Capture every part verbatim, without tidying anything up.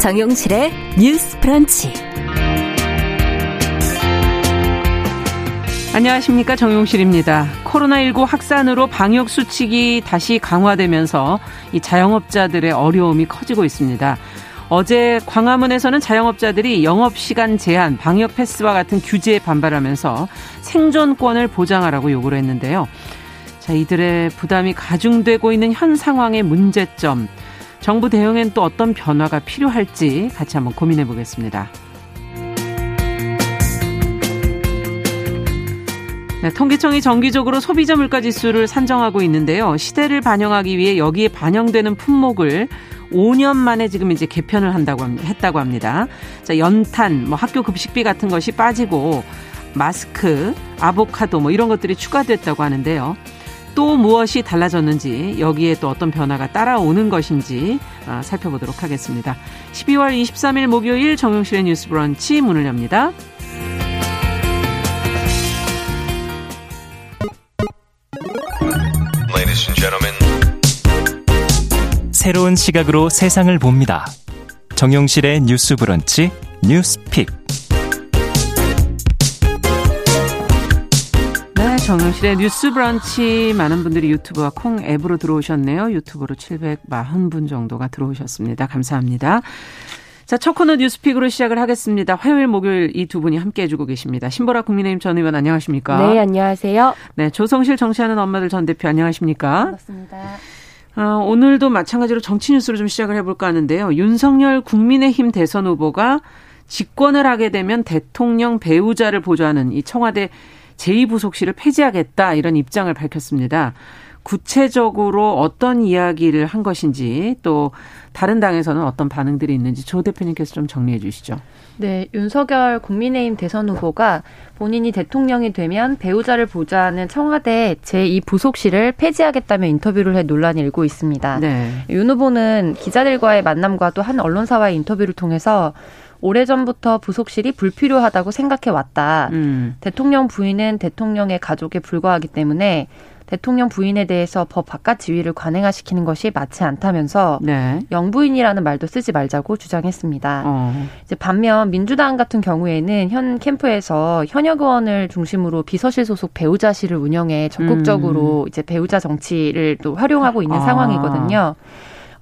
정용실의 뉴스 브런치. 안녕하십니까, 정용실입니다. 코로나십구 확산으로 방역수칙이 다시 강화되면서 이 자영업자들의 어려움이 커지고 있습니다. 어제 광화문에서는 자영업자들이 영업시간 제한, 방역패스와 같은 규제에 반발하면서 생존권을 보장하라고 요구를 했는데요. 자, 이들의 부담이 가중되고 있는 현 상황의 문제점, 정부 대응엔 또 어떤 변화가 필요할지 같이 한번 고민해 보겠습니다. 네, 통계청이 정기적으로 소비자 물가지수를 산정하고 있는데요. 시대를 반영하기 위해 여기에 반영되는 품목을 오 년 만에 지금 이제 개편을 한다고 했다고 합니다. 자, 연탄, 뭐 학교 급식비 같은 것이 빠지고 마스크, 아보카도 뭐 이런 것들이 추가됐다고 하는데요. 또 무엇이 달라졌는지, 여기에 또 어떤 변화가 따라오는 것인지 살펴보도록 하겠습니다. 십이월 이십삼일 목요일 정용실의 뉴스 브런치 문을 엽니다. Ladies and gentlemen. 새로운 시각으로 세상을 봅니다. 정용실의 뉴스 브런치 뉴스픽. 정용실의 뉴스 브런치, 많은 분들이 유튜브와 콩 앱으로 들어오셨네요. 유튜브로 칠백사십 분 정도가 들어오셨습니다. 감사합니다. 자, 첫 코너 뉴스픽으로 시작을 하겠습니다. 화요일, 목요일 이 두 분이 함께해 주고 계십니다. 신보라 국민의힘 전 의원 안녕하십니까? 네, 안녕하세요. 네, 조성실 정치하는 엄마들 전 대표 안녕하십니까? 반갑습니다. 아, 오늘도 마찬가지로 정치 뉴스로 좀 시작을 해볼까 하는데요. 윤석열 국민의힘 대선 후보가 집권을 하게 되면 대통령 배우자를 보좌하는 이 청와대 제이 부속실을 폐지하겠다, 이런 입장을 밝혔습니다. 구체적으로 어떤 이야기를 한 것인지, 또 다른 당에서는 어떤 반응들이 있는지 조 대표님께서 좀 정리해 주시죠. 네, 윤석열 국민의힘 대선 후보가 본인이 대통령이 되면 배우자를 보좌하는 청와대 제이 부속실을 폐지하겠다며 인터뷰를 해 논란이 일고 있습니다. 네. 윤 후보는 기자들과의 만남과 또 한 언론사와의 인터뷰를 통해서 오래전부터 부속실이 불필요하다고 생각해왔다. 음. 대통령 부인은 대통령의 가족에 불과하기 때문에 대통령 부인에 대해서 법 바깥 지위를 관행화시키는 것이 맞지 않다면서 네. 영부인이라는 말도 쓰지 말자고 주장했습니다. 어. 이제 반면 민주당 같은 경우에는 현 캠프에서 현역 의원을 중심으로 비서실 소속 배우자실을 운영해 적극적으로 음. 이제 배우자 정치를 또 활용하고 있는 아. 상황이거든요.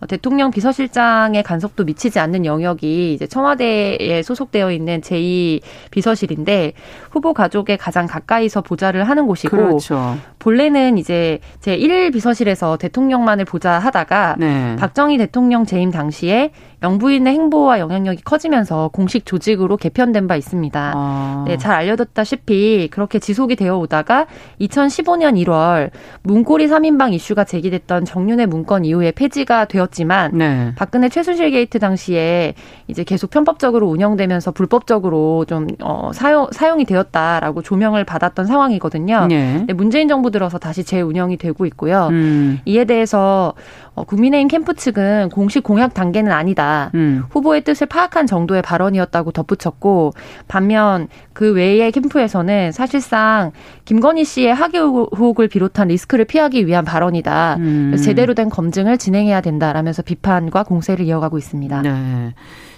대통령 비서실장의 간섭도 미치지 않는 영역이 이제 청와대에 소속되어 있는 제이 비서실인데 후보 가족에 가장 가까이서 보좌를 하는 곳이고 그렇죠. 본래는 이제 제일 비서실에서 대통령만을 보좌하다가 네. 박정희 대통령 재임 당시에 영부인의 행보와 영향력이 커지면서 공식 조직으로 개편된 바 있습니다. 아. 네, 잘 알려졌다시피 그렇게 지속이 되어 오다가 이천십오년 일월 문고리 삼인방 이슈가 제기됐던 정윤회 문건 이후에 폐지가 되었지만 네. 박근혜 최순실 게이트 당시에 이제 계속 편법적으로 운영되면서 불법적으로 좀 어, 사용, 사용이 되었다라고 조명을 받았던 상황이거든요. 네. 네, 문재인 정부 들어서 다시 재운영이 되고 있고요. 음. 이에 대해서 국민의힘 캠프 측은 공식 공약 단계는 아니다. 음. 후보의 뜻을 파악한 정도의 발언이었다고 덧붙였고 반면 그 외의 캠프에서는 사실상 김건희 씨의 학위 의혹을 비롯한 리스크를 피하기 위한 발언이다. 음. 제대로 된 검증을 진행해야 된다라면서 비판과 공세를 이어가고 있습니다. 네.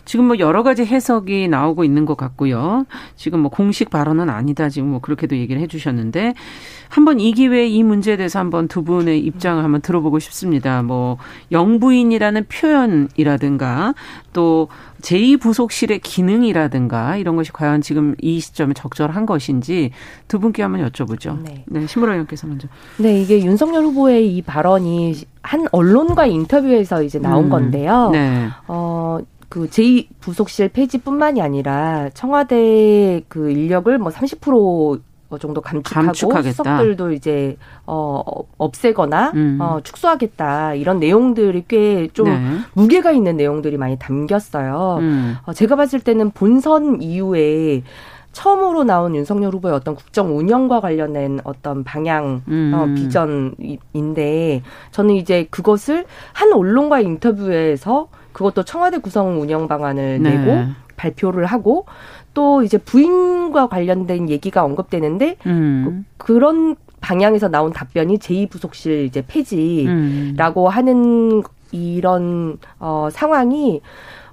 지금 뭐 여러 가지 해석이 나오고 있는 것 같고요. 지금 뭐 공식 발언은 아니다. 지금 뭐 그렇게도 얘기를 해 주셨는데 한번 이 기회에 이 문제에 대해서 한번 두 분의 입장을 한번 들어보고 싶습니다. 뭐 영부인이라는 표현이라든가 또 제이 부속실의 기능이라든가 이런 것이 과연 지금 이 시점에 적절한 것인지 두 분께 한번 여쭤보죠. 네, 네, 신보라 의원께서 먼저. 네, 이게 윤석열 후보의 이 발언이 한 언론과의 인터뷰에서 이제 나온 음, 건데요. 네. 어. 그 제이 부속실 폐지뿐만이 아니라 청와대 그 인력을 뭐 삼십 퍼센트 정도 감축하고 감축하겠다. 수석들도 이제 어, 없애거나 음. 어, 축소하겠다 이런 내용들이 꽤 좀 네. 무게가 있는 내용들이 많이 담겼어요. 음. 어, 제가 봤을 때는 본선 이후에 처음으로 나온 윤석열 후보의 어떤 국정 운영과 관련된 어떤 방향, 음. 어, 비전인데 저는 이제 그것을 한 언론과의 인터뷰에서 그것도 청와대 구성 운영 방안을 네. 내고 발표를 하고 또 이제 부인과 관련된 얘기가 언급되는데 음. 그, 그런 방향에서 나온 답변이 제이 부속실 이제 폐지라고 음. 하는 이런 어, 상황이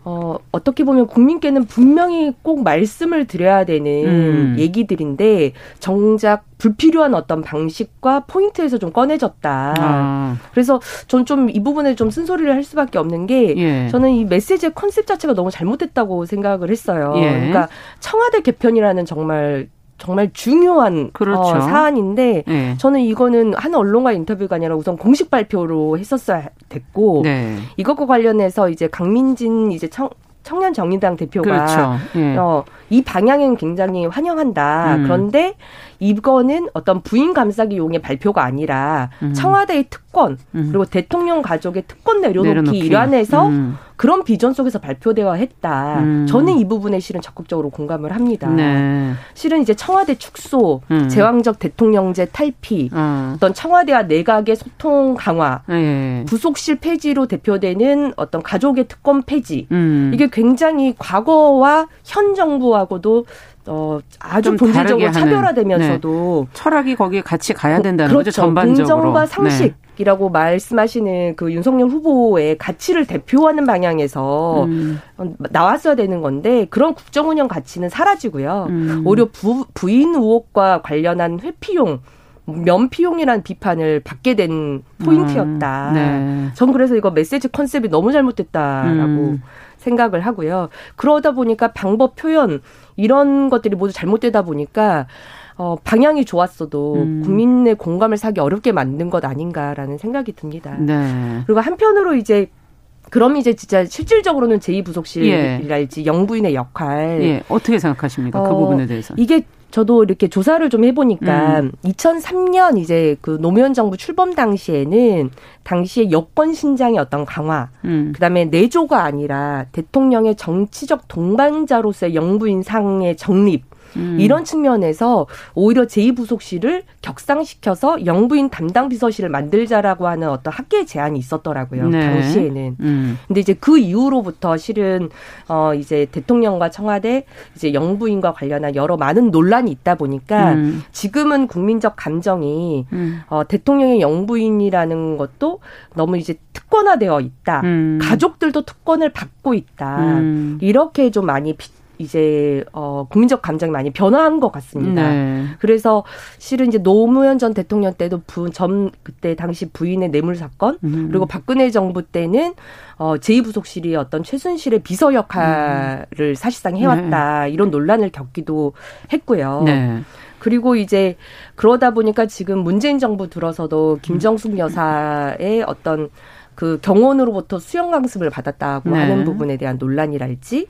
어, 어떻게 보면 국민께는 분명히 꼭 말씀을 드려야 되는 음. 얘기들인데 정작 불필요한 어떤 방식과 포인트에서 좀 꺼내졌다. 아. 그래서 전 좀 이 부분에 좀 쓴소리를 할 수밖에 없는 게 예. 저는 이 메시지의 컨셉 자체가 너무 잘못됐다고 생각을 했어요. 예. 그러니까 청와대 개편이라는 정말 정말 중요한 그렇죠. 어, 사안인데 네. 저는 이거는 한 언론과 인터뷰가 아니라 우선 공식 발표로 했었어야 됐고 네. 이것과 관련해서 이제 강민진 이제 청, 청년 정의당 대표가 그렇죠. 네. 어, 이 방향은 굉장히 환영한다. 음. 그런데 이거는 어떤 부인 감싸기용의 발표가 아니라 음. 청와대의 특권 음. 그리고 대통령 가족의 특권 내려놓기, 내려놓기. 일환에서 음. 그런 비전 속에서 발표되어야 했다. 음. 저는 이 부분에 실은 적극적으로 공감을 합니다. 네. 실은 이제 청와대 축소, 음. 제왕적 대통령제 탈피, 음. 어떤 청와대와 내각의 소통 강화, 네. 부속실 폐지로 대표되는 어떤 가족의 특권 폐지. 음. 이게 굉장히 과거와 현 정부하고도 어, 아주 본질적으로 차별화되면서도 네. 철학이 거기에 같이 가야 된다는 그렇죠. 거죠. 전반적으로. 공정과 상식. 네. 이라고 말씀하시는 그 윤석열 후보의 가치를 대표하는 방향에서 음. 나왔어야 되는 건데 그런 국정운영 가치는 사라지고요. 음. 오히려 부, 부인 의혹과 관련한 회피용, 면피용이라는 비판을 받게 된 포인트였다. 음. 네. 전 그래서 이거 메시지 컨셉이 너무 잘못됐다라고 음. 생각을 하고요. 그러다 보니까 방법, 표현 이런 것들이 모두 잘못되다 보니까 어, 방향이 좋았어도 음. 국민의 공감을 사기 어렵게 만든 것 아닌가라는 생각이 듭니다. 네. 그리고 한편으로 이제 그럼 이제 진짜 실질적으로는 제이 부속실이랄지 예. 영부인의 역할. 예. 어떻게 생각하십니까? 어, 그 부분에 대해서. 이게 저도 이렇게 조사를 좀 해보니까 음. 이천삼 년 이제 그 노무현 정부 출범 당시에는 당시에 여권 신장의 어떤 강화, 음. 그다음에 내조가 아니라 대통령의 정치적 동반자로서의 영부인상의 정립. 음. 이런 측면에서 오히려 제이 부속실을 격상시켜서 영부인 담당 비서실을 만들자라고 하는 어떤 학계의 제안이 있었더라고요. 네. 당시에는. 음. 근데 이제 그 이후로부터 실은 어 이제 대통령과 청와대 이제 영부인과 관련한 여러 많은 논란이 있다 보니까 음. 지금은 국민적 감정이 음. 어 대통령의 영부인이라는 것도 너무 이제 특권화되어 있다. 음. 가족들도 특권을 받고 있다. 음. 이렇게 좀 많이 비 이제 어, 국민적 감정이 많이 변화한 것 같습니다. 네. 그래서 실은 이제 노무현 전 대통령 때도 부, 전 그때 당시 부인의 뇌물 사건 음. 그리고 박근혜 정부 때는 어, 제이 부속실이 어떤 최순실의 비서 역할을 음. 사실상 해왔다 네. 이런 논란을 겪기도 했고요. 네. 그리고 이제 그러다 보니까 지금 문재인 정부 들어서도 김정숙 여사의 어떤 그 경원으로부터 수영 강습을 받았다고 네. 하는 부분에 대한 논란이랄지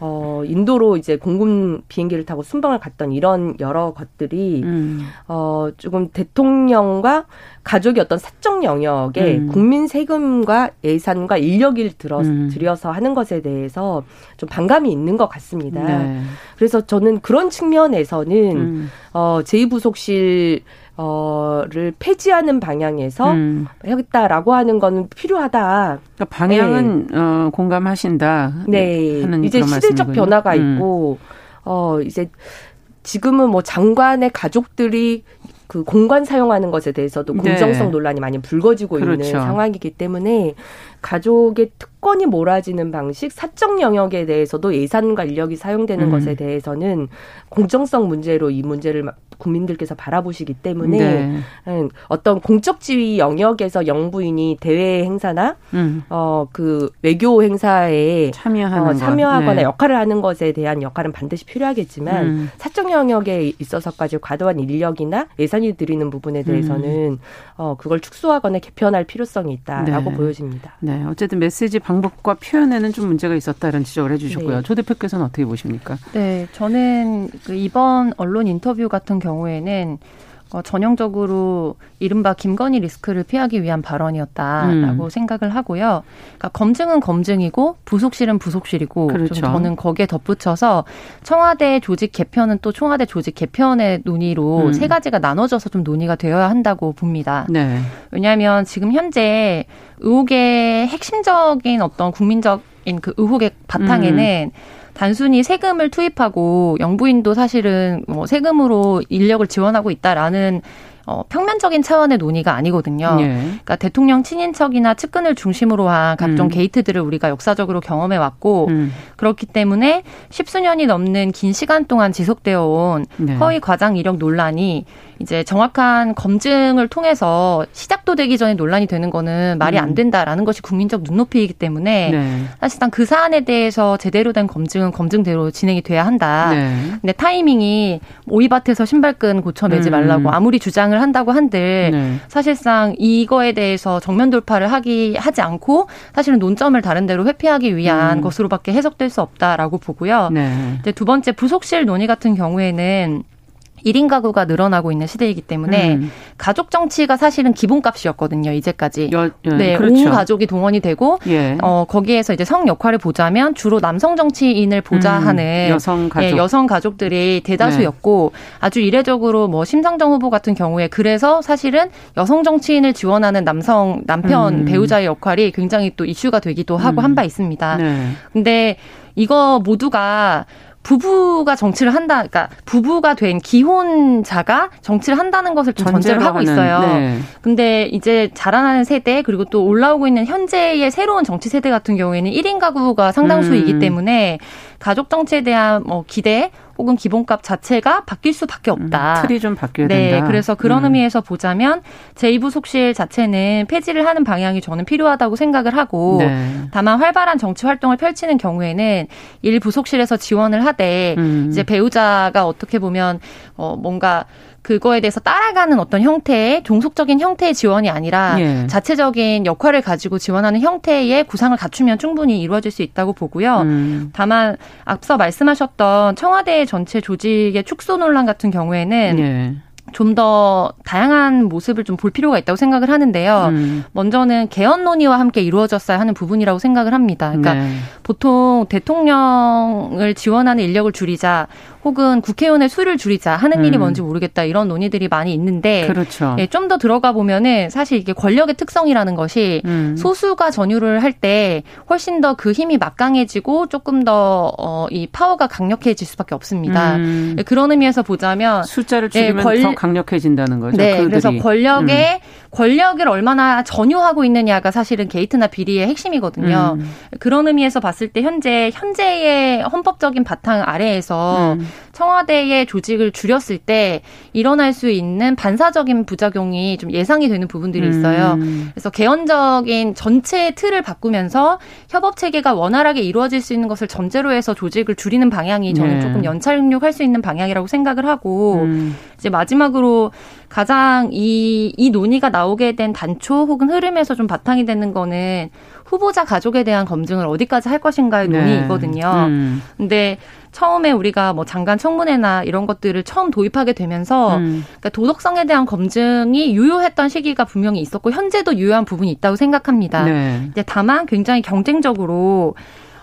어, 인도로 이제 공군 비행기를 타고 순방을 갔던 이런 여러 것들이, 음. 어, 조금 대통령과 가족의 어떤 사적 영역에 음. 국민 세금과 예산과 인력을 들어, 음. 들여서 하는 것에 대해서 좀 반감이 있는 것 같습니다. 네. 그래서 저는 그런 측면에서는, 음. 어, 제이 부속실, 어,를 폐지하는 방향에서 음. 해야겠다라고 하는 건 필요하다. 그러니까 방향은 네. 어, 공감하신다. 네. 하는 이제 시대적 말씀이군요. 변화가 음. 있고, 어, 이제 지금은 뭐 장관의 가족들이 그 공간 사용하는 것에 대해서도 공정성 네. 논란이 많이 불거지고 그렇죠. 있는 상황이기 때문에 가족의 특권이 몰아지는 방식, 사적 영역에 대해서도 예산과 인력이 사용되는 음. 것에 대해서는 공정성 문제로 이 문제를 국민들께서 바라보시기 때문에 네. 어떤 공적 지위 영역에서 영부인이 대외 행사나 음. 어, 그 외교 행사에 참여하는 어, 참여하거나 네. 역할을 하는 것에 대한 역할은 반드시 필요하겠지만 음. 사적 영역에 있어서까지 과도한 인력이나 예산이 들이는 부분에 대해서는 음. 어, 그걸 축소하거나 개편할 필요성이 있다라고 네. 보여집니다. 네, 어쨌든 메시지 방법과 표현에는 좀 문제가 있었다는 지적을 해주셨고요. 네. 조 대표께서는 어떻게 보십니까? 네, 저는 그 이번 언론 인터뷰 같은 경우에는 어, 전형적으로 이른바 김건희 리스크를 피하기 위한 발언이었다라고 음. 생각을 하고요. 그러니까 검증은 검증이고 부속실은 부속실이고 그렇죠. 좀 저는 거기에 덧붙여서 청와대 조직 개편은 또 청와대 조직 개편의 논의로 음. 세 가지가 나눠져서 좀 논의가 되어야 한다고 봅니다. 네. 왜냐하면 지금 현재 의혹의 핵심적인 어떤 국민적인 그 의혹의 바탕에는 음. 단순히 세금을 투입하고 영부인도 사실은 뭐 세금으로 인력을 지원하고 있다라는 어, 평면적인 차원의 논의가 아니거든요. 예. 그러니까 대통령 친인척이나 측근을 중심으로 한 각종 음. 게이트들을 우리가 역사적으로 경험해 왔고 음. 그렇기 때문에 십수년이 넘는 긴 시간 동안 지속되어 온 네. 허위 과장 이력 논란이 이제 정확한 검증을 통해서 시작도 되기 전에 논란이 되는 거는 말이 안 된다라는 것이 국민적 눈높이이기 때문에 네. 사실상 그 사안에 대해서 제대로 된 검증은 검증대로 진행이 돼야 한다. 네. 근데 타이밍이 오이밭에서 신발끈 고쳐 매지 말라고 아무리 주장을 한다고 한들 네. 사실상 이거에 대해서 정면 돌파를 하기 하지 않고 사실은 논점을 다른 데로 회피하기 위한 음. 것으로밖에 해석될 수 없다라고 보고요. 네. 이제 두 번째 부속실 논의 같은 경우에는 일 인 가구가 늘어나고 있는 시대이기 때문에 음. 가족 정치가 사실은 기본값이었거든요. 이제까지. 여, 예, 네, 그렇죠. 온 가족이 동원이 되고 예. 어, 거기에서 이제 성 역할을 보자면 주로 남성 정치인을 보좌하는 음, 여성 가족. 예, 여성 가족들이 대다수였고 네. 아주 이례적으로 뭐 심상정 후보 같은 경우에 그래서 사실은 여성 정치인을 지원하는 남성 남편 음. 배우자의 역할이 굉장히 또 이슈가 되기도 하고 음. 한 바 있습니다. 네. 근데 이거 모두가 부부가 정치를 한다, 그러니까 부부가 된 기혼자가 정치를 한다는 것을 좀 전제로 하고 하는, 있어요. 네. 근데 이제 자라나는 세대 그리고 또 올라오고 있는 현재의 새로운 정치 세대 같은 경우에는 일 인 가구가 상당수이기 음. 때문에 가족 정치에 대한 뭐 기대 혹은 기본값 자체가 바뀔 수밖에 없다. 음, 틀이 좀 바뀌어야 네, 된다. 네, 그래서 그런 음. 의미에서 보자면 제이부속실 자체는 폐지를 하는 방향이 저는 필요하다고 생각을 하고 네. 다만 활발한 정치 활동을 펼치는 경우에는 일부속실에서 지원을 하되 음. 이제 배우자가 어떻게 보면 어, 뭔가 그거에 대해서 따라가는 어떤 형태의 종속적인 형태의 지원이 아니라 예. 자체적인 역할을 가지고 지원하는 형태의 구상을 갖추면 충분히 이루어질 수 있다고 보고요. 음. 다만 앞서 말씀하셨던 청와대 전체 조직의 축소 논란 같은 경우에는 예. 좀 더 다양한 모습을 좀 볼 필요가 있다고 생각을 하는데요. 음. 먼저는 개헌 논의와 함께 이루어졌어야 하는 부분이라고 생각을 합니다. 그러니까 네. 보통 대통령을 지원하는 인력을 줄이자 혹은 국회의원의 수를 줄이자 하는 음. 일이 뭔지 모르겠다 이런 논의들이 많이 있는데 그렇죠. 예, 좀 더 들어가 보면은 사실 이게 권력의 특성이라는 것이 음. 소수가 전유를 할 때 훨씬 더 그 힘이 막강해지고 조금 더 어, 이 파워가 강력해질 수밖에 없습니다. 음. 예, 그런 의미에서 보자면 숫자를 줄이면 예, 권... 더 강력해진다는 거죠. 네, 그들이. 그래서 권력에 음. 권력을 얼마나 전유하고 있느냐가 사실은 게이트나 비리의 핵심이거든요. 음. 그런 의미에서 봤을 때 현재 현재의 헌법적인 바탕 아래에서 음. 청와대의 조직을 줄였을 때 일어날 수 있는 반사적인 부작용이 좀 예상이 되는 부분들이 있어요. 음. 그래서 개헌적인 전체의 틀을 바꾸면서 협업 체계가 원활하게 이루어질 수 있는 것을 전제로 해서 조직을 줄이는 방향이 저는 네. 조금 연착륙할 수 있는 방향이라고 생각을 하고 음. 이제 마지막으로 가장 이, 이 논의가 나오게 된 단초 혹은 흐름에서 좀 바탕이 되는 거는 후보자 가족에 대한 검증을 어디까지 할 것인가의 네. 논의이거든요. 음. 근데 처음에 우리가 뭐 장관 청문회나 이런 것들을 처음 도입하게 되면서 음. 그러니까 도덕성에 대한 검증이 유효했던 시기가 분명히 있었고 현재도 유효한 부분이 있다고 생각합니다. 네. 근데 다만 굉장히 경쟁적으로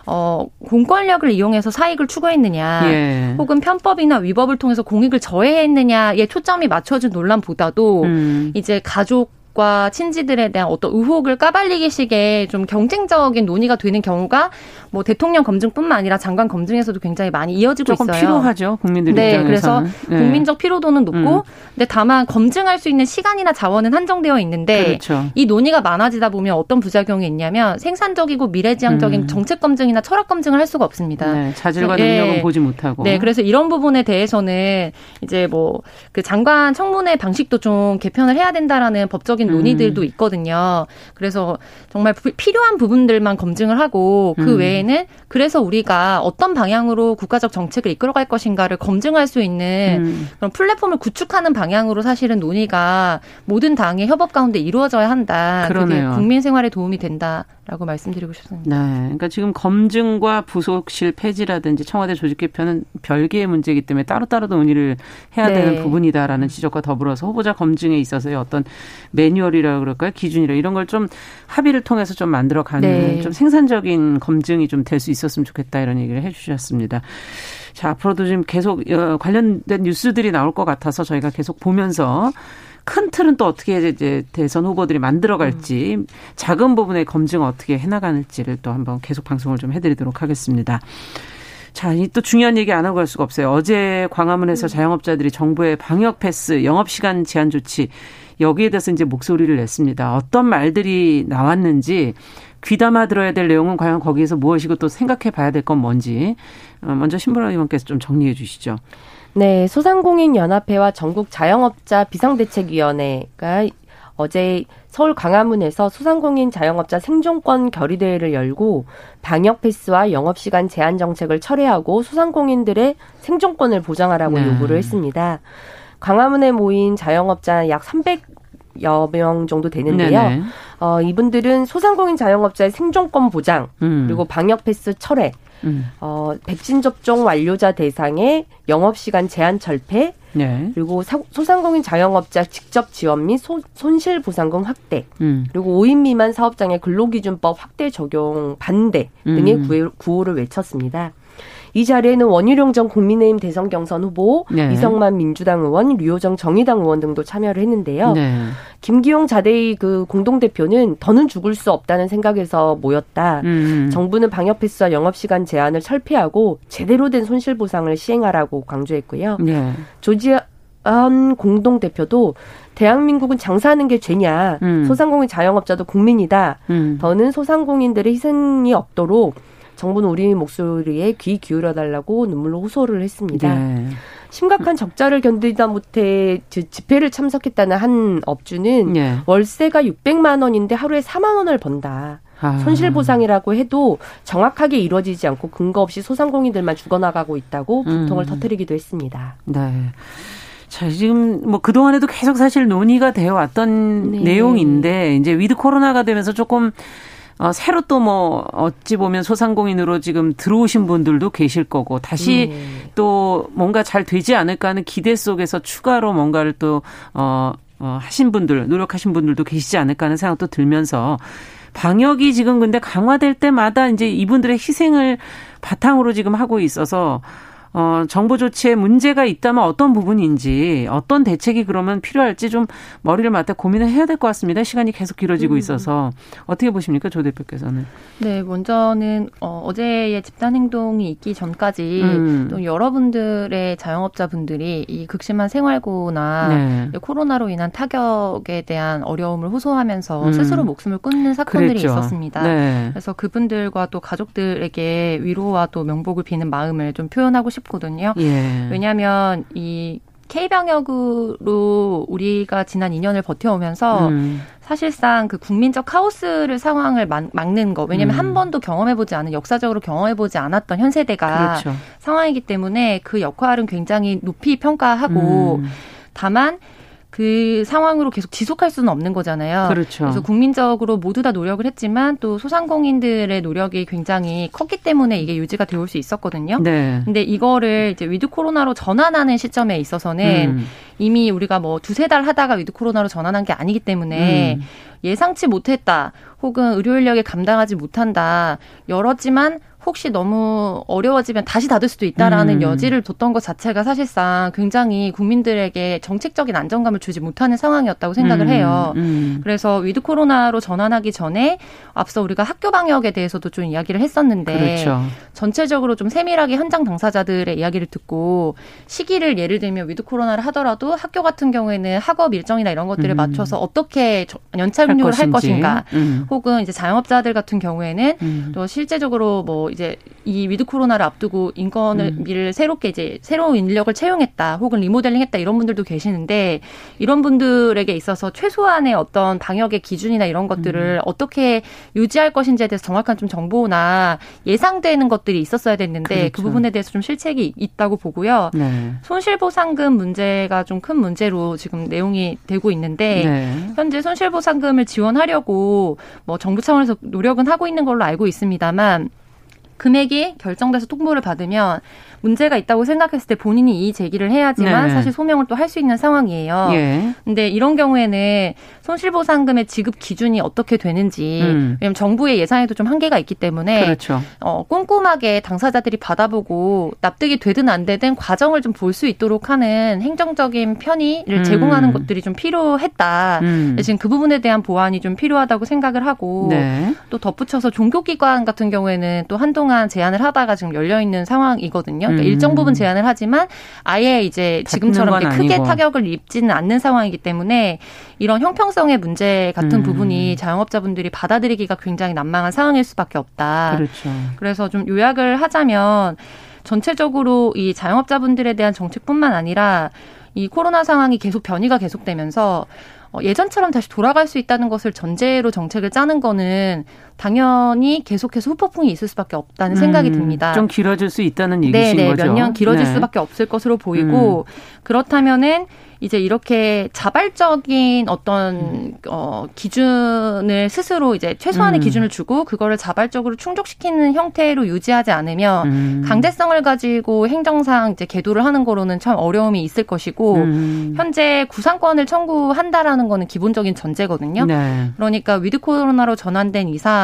어, 공권력을 이용해서 사익을 추구했느냐 예. 혹은 편법이나 위법을 통해서 공익을 저해했느냐에 초점이 맞춰진 논란보다도 음. 이제 가족 과 친지들에 대한 어떤 의혹을 까발리기 식의 좀 경쟁적인 논의가 되는 경우가 뭐 대통령 검증뿐만 아니라 장관 검증에서도 굉장히 많이 이어지고 조금 있어요. 조금 필요하죠. 국민들 네, 입장에서는. 그래서 네. 국민적 피로도는 높고 음. 근데 다만 검증할 수 있는 시간이나 자원은 한정되어 있는데 그렇죠. 이 논의가 많아지다 보면 어떤 부작용이 있냐면 생산적이고 미래지향적인 음. 정책 검증이나 철학 검증을 할 수가 없습니다. 네, 자질과 네, 능력은 네. 보지 못하고. 네, 그래서 이런 부분에 대해서는 이제 뭐 그 장관 청문회 방식도 좀 개편을 해야 된다라는 법적인 논의들도 있거든요. 그래서 정말 부, 필요한 부분들만 검증을 하고 그 음. 외에는 그래서 우리가 어떤 방향으로 국가적 정책을 이끌어갈 것인가를 검증할 수 있는 음. 그런 플랫폼을 구축하는 방향으로 사실은 논의가 모든 당의 협업 가운데 이루어져야 한다. 그러네요. 그게 국민 생활에 도움이 된다라고 말씀드리고 싶습니다. 네, 그러니까 지금 검증과 부속실 폐지라든지 청와대 조직 개편은 별개의 문제이기 때문에 따로따로 논의를 해야 네. 되는 부분이다라는 지적과 더불어서 후보자 검증에 있어서의 어떤 매뉴얼이라 그럴까요? 기준이라 이런 걸 좀 합의를 통해서 좀 만들어가는 네. 좀 생산적인 검증이 좀 될 수 있었으면 좋겠다 이런 얘기를 해 주셨습니다. 자, 앞으로도 지금 계속 관련된 뉴스들이 나올 것 같아서 저희가 계속 보면서 큰 틀은 또 어떻게 이제 대선 후보들이 만들어갈지 음. 작은 부분의 검증 어떻게 해나가는지를 또 한번 계속 방송을 좀 해드리도록 하겠습니다. 자, 이 또 중요한 얘기 안 하고 갈 수가 없어요. 어제 광화문에서 자영업자들이 정부의 방역 패스, 영업시간 제한 조치 여기에 대해서 이제 목소리를 냈습니다. 어떤 말들이 나왔는지 귀담아 들어야 될 내용은 과연 거기에서 무엇이고 또 생각해 봐야 될 건 뭔지 먼저 신보라 의원께서 좀 정리해 주시죠. 네, 소상공인연합회와 전국자영업자 비상대책위원회가 어제 서울 광화문에서 소상공인 자영업자 생존권 결의대회를 열고 방역 패스와 영업시간 제한 정책을 철회하고 소상공인들의 생존권을 보장하라고 네. 요구를 했습니다. 광화문에 모인 자영업자 약 삼백여 명 정도 되는데요. 어, 이분들은 소상공인 자영업자의 생존권 보장 음. 그리고 방역 패스 철회, 음. 어, 백신 접종 완료자 대상의 영업시간 제한 철폐, 네. 그리고 사, 소상공인 자영업자 직접 지원 및 소, 손실보상금 확대, 음. 그리고 오 인 미만 사업장의 근로기준법 확대 적용 반대 등의 음. 구호, 구호를 외쳤습니다. 이 자리에는 원희룡 전 국민의힘 대선 경선 후보, 네. 이성만 민주당 의원, 류호정 정의당 의원 등도 참여를 했는데요. 네. 김기용 자대의 그 공동대표는 더는 죽을 수 없다는 생각에서 모였다. 음. 정부는 방역 패스와 영업시간 제한을 철폐하고 제대로 된 손실보상을 시행하라고 강조했고요. 네. 조지아 공동대표도 대한민국은 장사하는 게 죄냐. 음. 소상공인 자영업자도 국민이다. 음. 더는 소상공인들의 희생이 없도록 정부는 우리 목소리에 귀 기울여달라고 눈물로 호소를 했습니다. 네. 심각한 적자를 견디다 못해 집회를 참석했다는 한 업주는 네. 월세가 육백만 원인데 하루에 사만 원을 번다. 아. 손실보상이라고 해도 정확하게 이루어지지 않고 근거 없이 소상공인들만 죽어나가고 있다고 분통을 음. 터뜨리기도 했습니다. 네. 자, 지금 뭐 그동안에도 계속 사실 논의가 되어 왔던 네. 내용인데 이제 위드 코로나가 되면서 조금 어, 새로 또 뭐 어찌 보면 소상공인으로 지금 들어오신 분들도 계실 거고 다시 음. 또 뭔가 잘 되지 않을까 하는 기대 속에서 추가로 뭔가를 또 어, 어, 하신 분들 노력하신 분들도 계시지 않을까 하는 생각도 들면서 방역이 지금 근데 강화될 때마다 이제 이분들의 희생을 바탕으로 지금 하고 있어서 어, 정부 조치에 문제가 있다면 어떤 부분인지 어떤 대책이 그러면 필요할지 좀 머리를 맞대 고민을 해야 될 것 같습니다. 시간이 계속 길어지고 있어서 어떻게 보십니까, 조 대표께서는? 네, 먼저는 어, 어제의 집단 행동이 있기 전까지 음. 좀 여러분들의 자영업자분들이 이 극심한 생활고나 네. 코로나로 인한 타격에 대한 어려움을 호소하면서 음. 스스로 목숨을 끊는 사건들이 그랬죠. 있었습니다. 네. 그래서 그분들과 또 가족들에게 위로와 또 명복을 비는 마음을 좀 표현하고 싶습니다. 거든요. 예. 왜냐하면 이 K방역으로 우리가 지난 이 년을 버텨오면서 음. 사실상 그 국민적 카오스를 상황을 막, 막는 거. 왜냐하면 음. 한 번도 경험해보지 않은 역사적으로 경험해보지 않았던 현 세대가 그렇죠. 상황이기 때문에 그 역할은 굉장히 높이 평가하고 음. 다만 그 상황으로 계속 지속할 수는 없는 거잖아요. 그렇죠. 그래서 국민적으로 모두 다 노력을 했지만 또 소상공인들의 노력이 굉장히 컸기 때문에 이게 유지가 되올 수 있었거든요. 네. 근데 이거를 이제 위드 코로나로 전환하는 시점에 있어서는 음. 이미 우리가 뭐 두세 달 하다가 위드 코로나로 전환한 게 아니기 때문에 음. 예상치 못했다 혹은 의료 인력이 감당하지 못한다 열었지만 혹시 너무 어려워지면 다시 닫을 수도 있다라는 음. 여지를 뒀던 것 자체가 사실상 굉장히 국민들에게 정책적인 안정감을 주지 못하는 상황이었다고 생각을 음. 해요. 음. 그래서 위드 코로나로 전환하기 전에 앞서 우리가 학교 방역에 대해서도 좀 이야기를 했었는데 그렇죠. 전체적으로 좀 세밀하게 현장 당사자들의 이야기를 듣고 시기를 예를 들면 위드 코로나를 하더라도 학교 같은 경우에는 학업 일정이나 이런 것들을 음. 맞춰서 어떻게 연착륙을 할 것인가 음. 혹은 이제 자영업자들 같은 경우에는 음. 또 실제적으로 뭐 이제 이 위드 코로나를 앞두고 인건을 음. 새롭게 이제 새로운 인력을 채용했다 혹은 리모델링했다 이런 분들도 계시는데 이런 분들에게 있어서 최소한의 어떤 방역의 기준이나 이런 것들을 음. 어떻게 유지할 것인지에 대해서 정확한 좀 정보나 예상되는 것들이 있었어야 됐는데 그렇죠. 그 부분에 대해서 좀 실책이 있다고 보고요. 네. 손실보상금 문제가 좀 큰 문제로 지금 내용이 되고 있는데 네. 현재 손실보상금을 지원하려고 뭐 정부 차원에서 노력은 하고 있는 걸로 알고 있습니다만 금액이 결정돼서 통보를 받으면 문제가 있다고 생각했을 때 본인이 이의 제기를 해야지만 네네. 사실 소명을 또 할 수 있는 상황이에요. 그런데 예. 이런 경우에는 손실보상금의 지급 기준이 어떻게 되는지 음. 왜냐하면 정부의 예산에도 좀 한계가 있기 때문에 그렇죠. 어, 꼼꼼하게 당사자들이 받아보고 납득이 되든 안 되든 과정을 좀 볼 수 있도록 하는 행정적인 편의를 음. 제공하는 것들이 좀 필요했다. 음. 지금 그 부분에 대한 보완이 좀 필요하다고 생각을 하고 네. 또 덧붙여서 종교기관 같은 경우에는 또 한동안 오랫동안 제한을 하다가 지금 열려있는 상황이거든요. 그러니까 음. 일정 부분 제한을 하지만 아예 이제 지금처럼 이렇게 크게 아니고. 타격을 입지는 않는 상황이기 때문에 이런 형평성의 문제 같은 음. 부분이 자영업자분들이 받아들이기가 굉장히 난망한 상황일 수밖에 없다. 그렇죠. 그래서 좀 요약을 하자면 전체적으로 이 자영업자분들에 대한 정책뿐만 아니라 이 코로나 상황이 계속 변이가 계속되면서 예전처럼 다시 돌아갈 수 있다는 것을 전제로 정책을 짜는 거는 당연히 계속해서 후폭풍이 있을 수밖에 없다는 음, 생각이 듭니다. 좀 길어질 수 있다는 얘기신 네네, 거죠. 몇 년 길어질 네. 수밖에 없을 것으로 보이고 음. 그렇다면은 이제 이렇게 자발적인 어떤 음. 어, 기준을 스스로 이제 최소한의 음. 기준을 주고 그거를 자발적으로 충족시키는 형태로 유지하지 않으면 음. 강제성을 가지고 행정상 이제 계도를 하는 거로는 참 어려움이 있을 것이고 음. 현재 구상권을 청구한다라는 거는 기본적인 전제거든요. 네. 그러니까 위드 코로나로 전환된 이상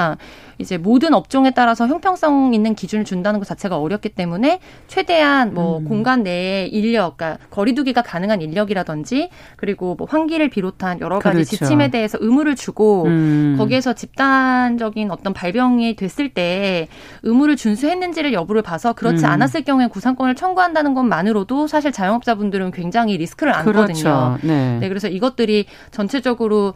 이제 모든 업종에 따라서 형평성 있는 기준을 준다는 것 자체가 어렵기 때문에 최대한 뭐 음. 공간 내에 인력, 그러니까 거리두기가 가능한 인력이라든지 그리고 뭐 환기를 비롯한 여러 가지 그렇죠. 지침에 대해서 의무를 주고 음. 거기에서 집단적인 어떤 발병이 됐을 때 의무를 준수했는지를 여부를 봐서 그렇지 음. 않았을 경우에 구상권을 청구한다는 것만으로도 사실 자영업자분들은 굉장히 리스크를 안거든요. 그렇죠. 네. 네, 그래서 이것들이 전체적으로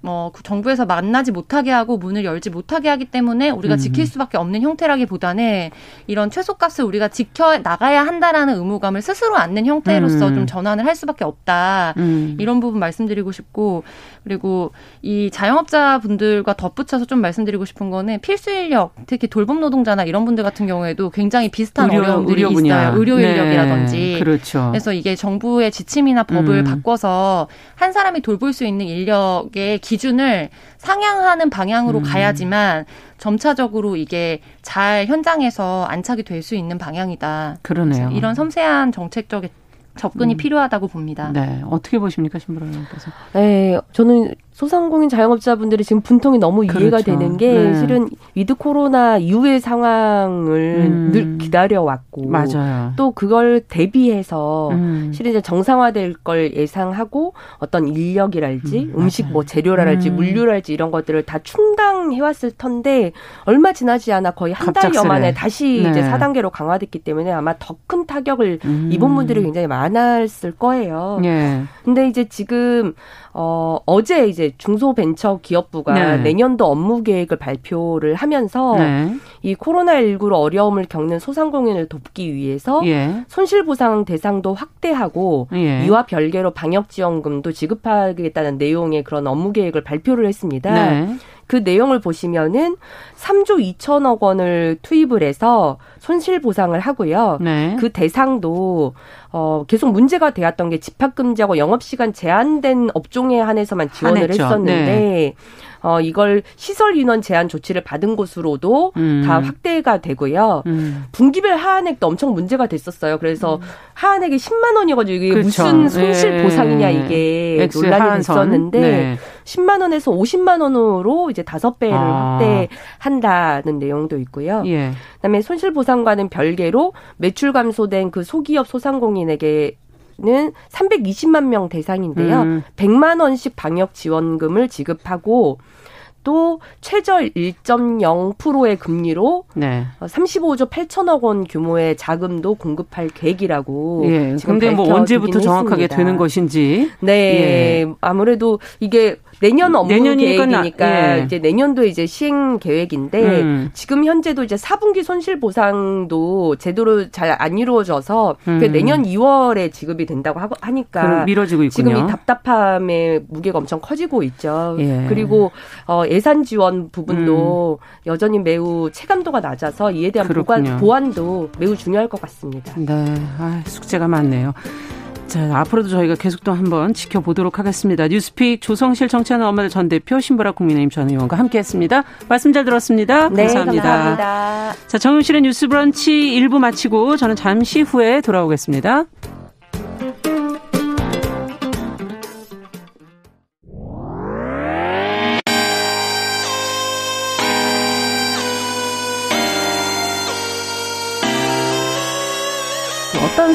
뭐 정부에서 만나지 못하게 하고 문을 열지 못하게 하기 때문에 우리가 지킬 수밖에 없는 형태라기보다는 이런 최소값을 우리가 지켜 나가야 한다라는 의무감을 스스로 안는 형태로서 음. 좀 전환을 할 수밖에 없다. 음. 이런 부분 말씀드리고 싶고 그리고 이 자영업자분들과 덧붙여서 좀 말씀드리고 싶은 거는 필수 인력, 특히 돌봄 노동자나 이런 분들 같은 경우에도 굉장히 비슷한 의료, 어려움들이 의료 있어요. 의료 인력이라든지. 네. 그렇죠. 그래서 이게 정부의 지침이나 법을 음. 바꿔서 한 사람이 돌볼 수 있는 인력의 기준을 상향하는 방향으로 음. 가야지만 점차적으로 이게 잘 현장에서 안착이 될 수 있는 방향이다. 그러네요. 이런 섬세한 정책적 접근이 음. 필요하다고 봅니다. 네, 어떻게 보십니까, 신보라 의원께서? 네, 저는 소상공인 자영업자분들이 지금 분통이 너무 그렇죠. 이해가 되는 게 네. 실은 위드 코로나 이후의 상황을 음. 늘 기다려왔고 맞아요. 또 그걸 대비해서 음. 실은 이제 정상화될 걸 예상하고 어떤 인력이랄지 음. 음식 맞아요. 뭐 재료랄지 음. 물류랄지 이런 것들을 다 충당해왔을 텐데 얼마 지나지 않아 거의 한 달여 만에 다시 네. 이제 사 단계로 강화됐기 때문에 아마 더 큰 타격을 음. 입은 분들이 굉장히 많았을 거예요. 예. 근데 이제 지금 어, 어제 이제 중소벤처기업부가 네. 내년도 업무 계획을 발표를 하면서 네. 이 코로나십구로 어려움을 겪는 소상공인을 돕기 위해서 예. 손실보상 대상도 확대하고 예. 이와 별개로 방역지원금도 지급하겠다는 내용의 그런 업무 계획을 발표를 했습니다. 네. 그 내용을 보시면은 삼조 이천억 원을 투입을 해서 손실 보상을 하고요. 네. 그 대상도 어 계속 문제가 되었던 게 집합금지하고 영업시간 제한된 업종에 한해서만 지원을 한했죠. 했었는데 네. 어 이걸 시설 인원 제한 조치를 받은 곳으로도 음. 다 확대가 되고요. 음. 분기별 하한액도 엄청 문제가 됐었어요. 그래서 음. 하한액이 십만 원이어가지고 이게 그렇죠. 무슨 손실 보상이냐 이게 네. 논란이 하한선. 됐었는데 네. 십만 원에서 오십만 원으로 이제 다섯 배를 아. 확대한다는 내용도 있고요. 예. 그다음에 손실 보상과는 별개로 매출 감소된 그 소기업 소상공인에게 는 삼백이십만 명 대상인데요. 음. 백만 원씩 방역 지원금을 지급하고 또 최저 일 점 영 퍼센트의 금리로 네. 삼십오조 팔천억 원 규모의 자금도 공급할 계획이라고. 예. 지금 근데 뭐 언제부터 정확하게 했습니다. 되는 것인지. 네. 예. 아무래도 이게 내년 업무 계획이니까 나, 예. 이제 내년도 이제 시행 계획인데 음. 지금 현재도 이제 사 분기 손실 보상도 제대로 잘 안 이루어져서 음. 내년 이월에 지급이 된다고 하고 하니까 미뤄지고 있군요. 지금 이 답답함의 무게가 엄청 커지고 있죠. 예. 그리고 어, 예산 지원 부분도 음. 여전히 매우 체감도가 낮아서 이에 대한 보관, 보완도 매우 중요할 것 같습니다. 네, 아, 숙제가 많네요. 자, 앞으로도 저희가 계속 또 한번 지켜보도록 하겠습니다. 뉴스픽 조성실 정치하는 엄마들 전 대표, 신보라 국민의힘 전 의원과 함께했습니다. 말씀 잘 들었습니다. 네, 감사합니다. 감사합니다. 자, 정용실의 뉴스브런치 일 부 마치고 저는 잠시 후에 돌아오겠습니다. 어떤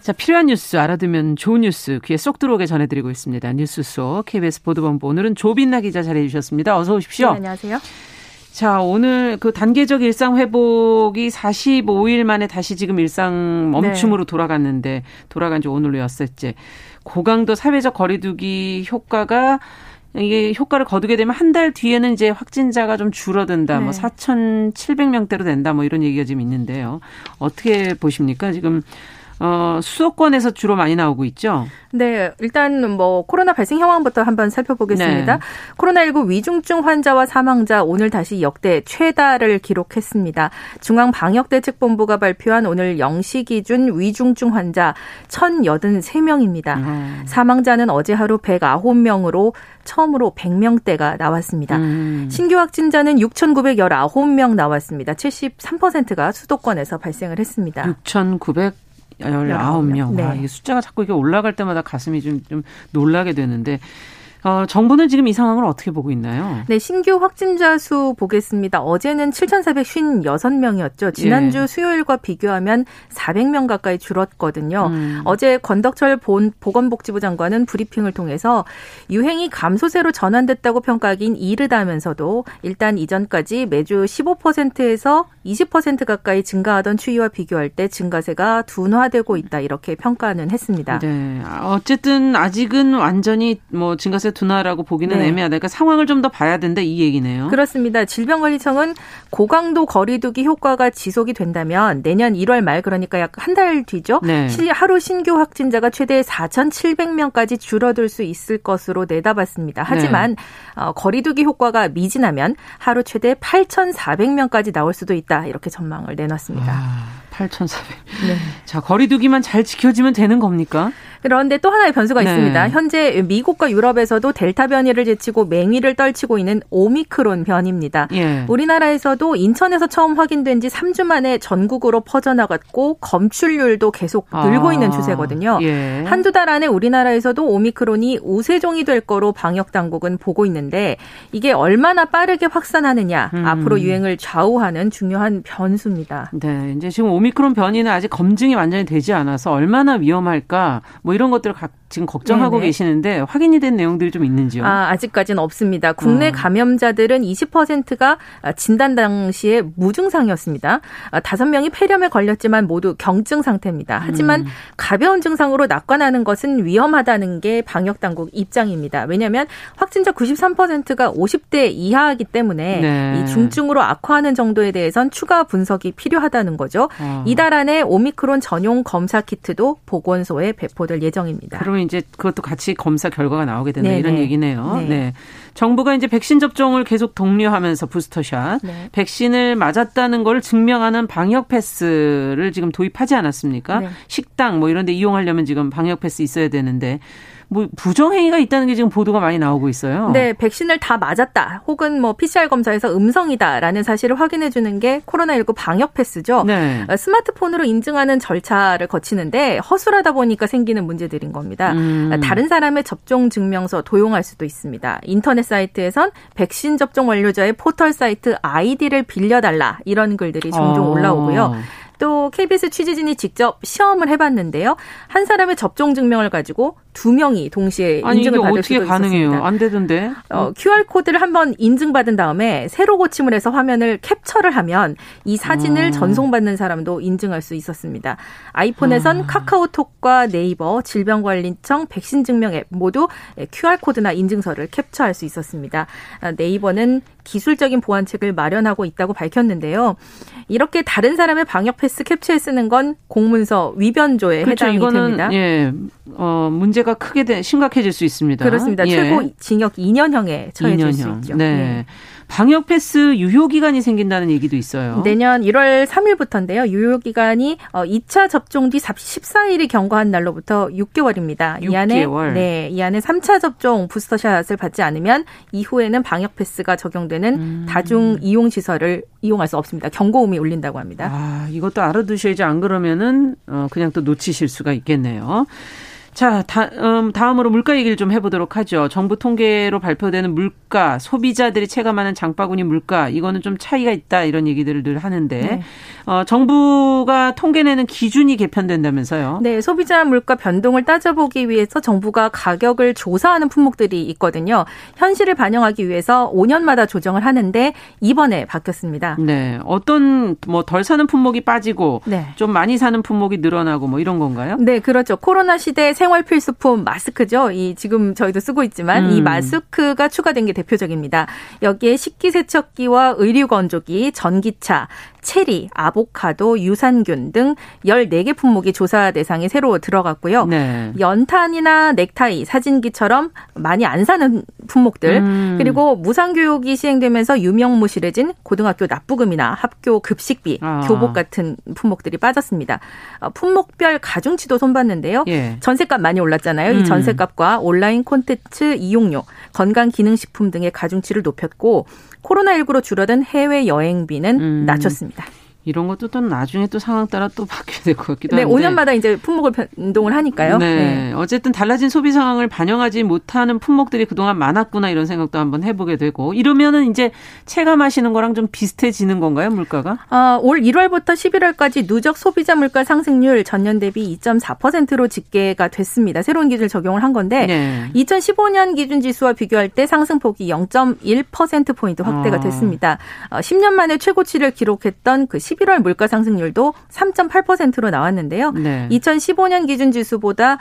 자, 필요한 뉴스, 알아두면 좋은 뉴스 귀에 쏙 들어오게 전해드리고 있습니다. 뉴스 속 케이비에스 보도본부, 오늘은 조빛나 기자 자리해 주셨습니다. 어서 오십시오. 네, 안녕하세요. 자, 오늘 그 단계적 일상 회복이 사십오 일 만에 다시 지금 일상 멈춤으로 네. 돌아갔는데, 돌아간 지 오늘로 엿새째. 고강도 사회적 거리두기 효과가 이게 효과를 거두게 되면 한 달 뒤에는 이제 확진자가 좀 줄어든다. 네. 뭐 사천칠백 명대로 된다. 뭐 이런 얘기가 지금 있는데요. 어떻게 보십니까? 지금 어, 수도권에서 주로 많이 나오고 있죠? 네. 일단 뭐 코로나 발생 상황부터 한번 살펴보겠습니다. 네. 코로나십구 위중증 환자와 사망자 오늘 다시 역대 최다를 기록했습니다. 중앙방역대책본부가 발표한 오늘 영 시 기준 위중증 환자 천팔십삼 명입니다. 음. 사망자는 어제 하루 백구 명으로 처음으로 백 명대가 나왔습니다. 음. 신규 확진자는 육천구백십구 명 나왔습니다. 칠십삼 퍼센트가 수도권에서 발생을 했습니다. 육천구백십구 명. 네. 아, 이게 숫자가 자꾸 이게 올라갈 때마다 가슴이 좀, 좀 놀라게 되는데. 어, 정부는 지금 이 상황을 어떻게 보고 있나요? 네, 신규 확진자 수 보겠습니다. 어제는 칠천사백오십육 명이었죠. 지난주 예. 수요일과 비교하면 사백 명 가까이 줄었거든요. 음. 어제 권덕철 본, 보건복지부 장관은 브리핑을 통해서 유행이 감소세로 전환됐다고 평가하긴 이르다면서도 일단 이전까지 매주 십오 퍼센트에서 이십 퍼센트 가까이 증가하던 추이와 비교할 때 증가세가 둔화되고 있다, 이렇게 평가는 했습니다. 네, 어쨌든 아직은 완전히 뭐 증가세 둔화라고 보기는 네. 애매하다. 그러니까 상황을 좀 더 봐야 된다, 이 얘기네요. 그렇습니다. 질병관리청은 고강도 거리두기 효과가 지속이 된다면 내년 일월 말, 그러니까 약 한 달 뒤죠. 네. 하루 신규 확진자가 최대 사천칠백 명까지 줄어들 수 있을 것으로 내다봤습니다. 하지만 네. 어, 거리두기 효과가 미진하면 하루 최대 팔천사백 명까지 나올 수도 있다, 이렇게 전망을 내놨습니다. 와. 팔천사백. 네. 자, 거리두기만 잘 지켜지면 되는 겁니까? 그런데 또 하나의 변수가 네. 있습니다. 현재 미국과 유럽에서도 델타 변이를 제치고 맹위를 떨치고 있는 오미크론 변입니다. 예. 우리나라에서도 인천에서 처음 확인된 지 삼 주 만에 전국으로 퍼져나갔고 검출률도 계속 늘고 아. 있는 추세거든요. 예. 한두 달 안에 우리나라에서도 오미크론이 우세종이 될 거로 방역당국은 보고 있는데 이게 얼마나 빠르게 확산하느냐 음. 앞으로 유행을 좌우하는 중요한 변수입니다. 네, 이제 지금 오미크론 오미크론 변이는 아직 검증이 완전히 되지 않아서 얼마나 위험할까 뭐 이런 것들을 각 지금 걱정하고 네네. 계시는데 확인이 된 내용들이 좀 있는지요? 아, 아직까지는 없습니다. 국내 감염자들은 이십 퍼센트가 진단 당시에 무증상이었습니다. 다섯 명이 폐렴에 걸렸지만 모두 경증 상태입니다. 하지만 음. 가벼운 증상으로 낙관하는 것은 위험하다는 게 방역당국 입장입니다. 왜냐하면 확진자 구십삼 퍼센트가 오십 대 이하이기 때문에 네. 이 중증으로 악화하는 정도에 대해선 추가 분석이 필요하다는 거죠. 아. 이달 안에 오미크론 전용 검사 키트도 보건소에 배포될 예정입니다. 그러면 이제 그것도 같이 검사 결과가 나오게 된다, 네네. 이런 얘기네요. 네. 네. 정부가 이제 백신 접종을 계속 독려하면서 부스터샷, 네. 백신을 맞았다는 걸 증명하는 방역 패스를 지금 도입하지 않았습니까? 네. 식당 뭐 이런 데 이용하려면 지금 방역 패스 있어야 되는데 뭐 부정행위가 있다는 게 지금 보도가 많이 나오고 있어요. 네, 백신을 다 맞았다 혹은 뭐 피씨알 검사에서 음성이다라는 사실을 확인해 주는 게 코로나십구 방역 패스죠. 네. 스마트폰으로 인증하는 절차를 거치는데 허술하다 보니까 생기는 문제들인 겁니다. 음. 다른 사람의 접종 증명서 도용할 수도 있습니다. 인터넷 사이트에선 백신 접종 완료자의 포털 사이트 아이디를 빌려달라, 이런 글들이 종종 어. 올라오고요. 또 케이비에스 취재진이 직접 시험을 해봤는데요. 한 사람의 접종 증명을 가지고 두 명이 동시에 아니, 인증을 받을 수도 있습니다. 아니, 이게 어떻게 가능해요? 있었습니다. 안 되던데. 어, 큐알코드를 한번 인증받은 다음에 새로 고침을 해서 화면을 캡처를 하면 이 사진을 음. 전송받는 사람도 인증할 수 있었습니다. 아이폰에선 음. 카카오톡과 네이버, 질병관리청, 백신 증명 앱 모두 큐알코드나 인증서를 캡처할 수 있었습니다. 네이버는 기술적인 보완책을 마련하고 있다고 밝혔는데요. 이렇게 다른 사람의 방역 인터페이스 캡처에 쓰는 건 공문서 위변조에 그렇죠, 해당이 이거는, 됩니다. 예, 어, 문제가 크게 되, 심각해질 수 있습니다. 그렇습니다. 예. 최고 징역 이 년형에 처해질 이 년형. 수 있죠. 네. 예. 방역패스 유효기간이 생긴다는 얘기도 있어요. 내년 일월 삼일부터인데요. 유효기간이 이 차 접종 뒤 십사일이 경과한 날로부터 육 개월입니다. 육 개월. 이 안에, 네, 이 안에 삼 차 접종 부스터샷을 받지 않으면 이후에는 방역패스가 적용되는 음. 다중이용시설을 이용할 수 없습니다. 경고음이 울린다고 합니다. 아, 이것도 알아두셔야지 안 그러면은 그냥 또 놓치실 수가 있겠네요. 자, 다, 음, 다음으로 물가 얘기를 좀 해보도록 하죠. 정부 통계로 발표되는 물가, 소비자들이 체감하는 장바구니 물가, 이거는 좀 차이가 있다 이런 얘기들을 늘 하는데 네. 어, 정부가 통계내는 기준이 개편된다면서요. 네, 소비자 물가 변동을 따져보기 위해서 정부가 가격을 조사하는 품목들이 있거든요. 현실을 반영하기 위해서 오 년마다 조정을 하는데 이번에 바뀌었습니다. 네, 어떤 뭐 덜 사는 품목이 빠지고 네. 좀 많이 사는 품목이 늘어나고 뭐 이런 건가요? 네, 그렇죠. 코로나 시대에 생활 필수품 마스크죠. 이 지금 저희도 쓰고 있지만 음. 이 마스크가 추가된 게 대표적입니다. 여기에 식기세척기와 의류 건조기, 전기차, 체리, 아보카도, 유산균 등 열네 개 품목이 조사 대상에 새로 들어갔고요. 네. 연탄이나 넥타이, 사진기처럼 많이 안 사는 품목들. 음. 그리고 무상교육이 시행되면서 유명무실해진 고등학교 납부금이나 학교 급식비, 아. 교복 같은 품목들이 빠졌습니다. 품목별 가중치도 손봤는데요. 예. 전세값 많이 올랐잖아요. 음. 이 전세값과 온라인 콘텐츠 이용료, 건강기능식품 등의 가중치를 높였고 코로나십구로 줄어든 해외여행비는 음. 낮췄습니다. 이런 것도 또 나중에 또 상황 따라 또 바뀌게 될 것 같기도 한데. 네, 오 년마다 이제 품목을 변동을 하니까요. 네. 네. 어쨌든 달라진 소비 상황을 반영하지 못하는 품목들이 그동안 많았구나 이런 생각도 한번 해보게 되고 이러면은 이제 체감하시는 거랑 좀 비슷해지는 건가요, 물가가? 아, 올 일월부터 십일월까지 누적 소비자 물가 상승률 전년 대비 이 점 사 퍼센트로 집계가 됐습니다. 새로운 기준을 적용을 한 건데 네. 이천십오년 기준 지수와 비교할 때 상승폭이 영 점 일 퍼센트포인트 확대가 아. 됐습니다. 어, 십 년 만에 최고치를 기록했던 그 십일월 물가 상승률도 삼 점 팔 퍼센트로 나왔는데요. 네. 이천십오년 기준 지수보다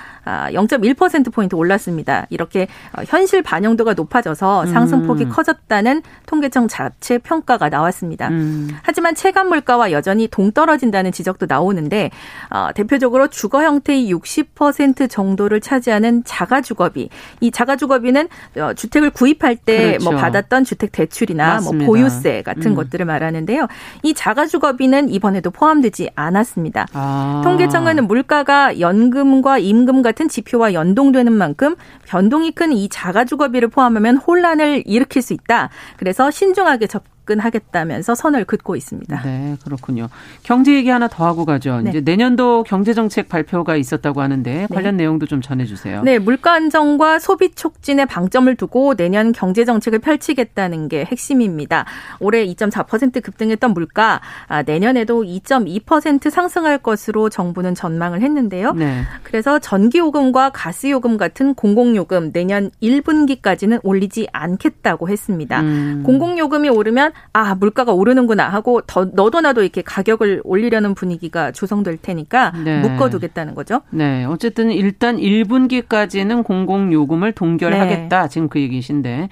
영 점 일 퍼센트포인트 올랐습니다. 이렇게 현실 반영도가 높아져서 상승폭이 음. 커졌다는 통계청 자체 평가가 나왔습니다. 음. 하지만 체감 물가와 여전히 동떨어진다는 지적도 나오는데 어, 대표적으로 주거 형태의 육십 퍼센트 정도를 차지하는 자가주거비. 이 자가주거비는 주택을 구입할 때 그렇죠. 뭐 받았던 주택 대출이나 뭐 보유세 같은 음. 것들을 말하는데요. 이 자가주거비 는 이번에도 포함되지 않았습니다. 아. 통계청은 물가가 연금과 임금 같은 지표와 연동되는 만큼 변동이 큰 이 자가주거비를 포함하면 혼란을 일으킬 수 있다. 그래서 신중하게 접근하겠다면서 선을 긋고 있습니다. 네, 그렇군요. 경제 얘기 하나 더 하고 가죠. 네. 이제 내년도 경제정책 발표가 있었다고 하는데 관련 네. 내용도 좀 전해주세요. 네, 물가 안정과 소비 촉진에 방점을 두고 내년 경제정책을 펼치겠다는 게 핵심입니다. 올해 이 점 사 퍼센트 급등했던 물가 아, 내년에도 이 점 이 퍼센트 상승할 것으로 정부는 전망을 했는데요. 네. 그래서 전기요금과 가스요금 같은 공공요금 내년 일 분기까지는 올리지 않겠다고 했습니다. 음. 공공요금이 오르면 아, 물가가 오르는구나 하고 더 너도 나도 이렇게 가격을 올리려는 분위기가 조성될 테니까 네. 묶어두겠다는 거죠. 네. 어쨌든 일단 일 분기까지는 공공요금을 동결하겠다. 네. 지금 그 얘기신데.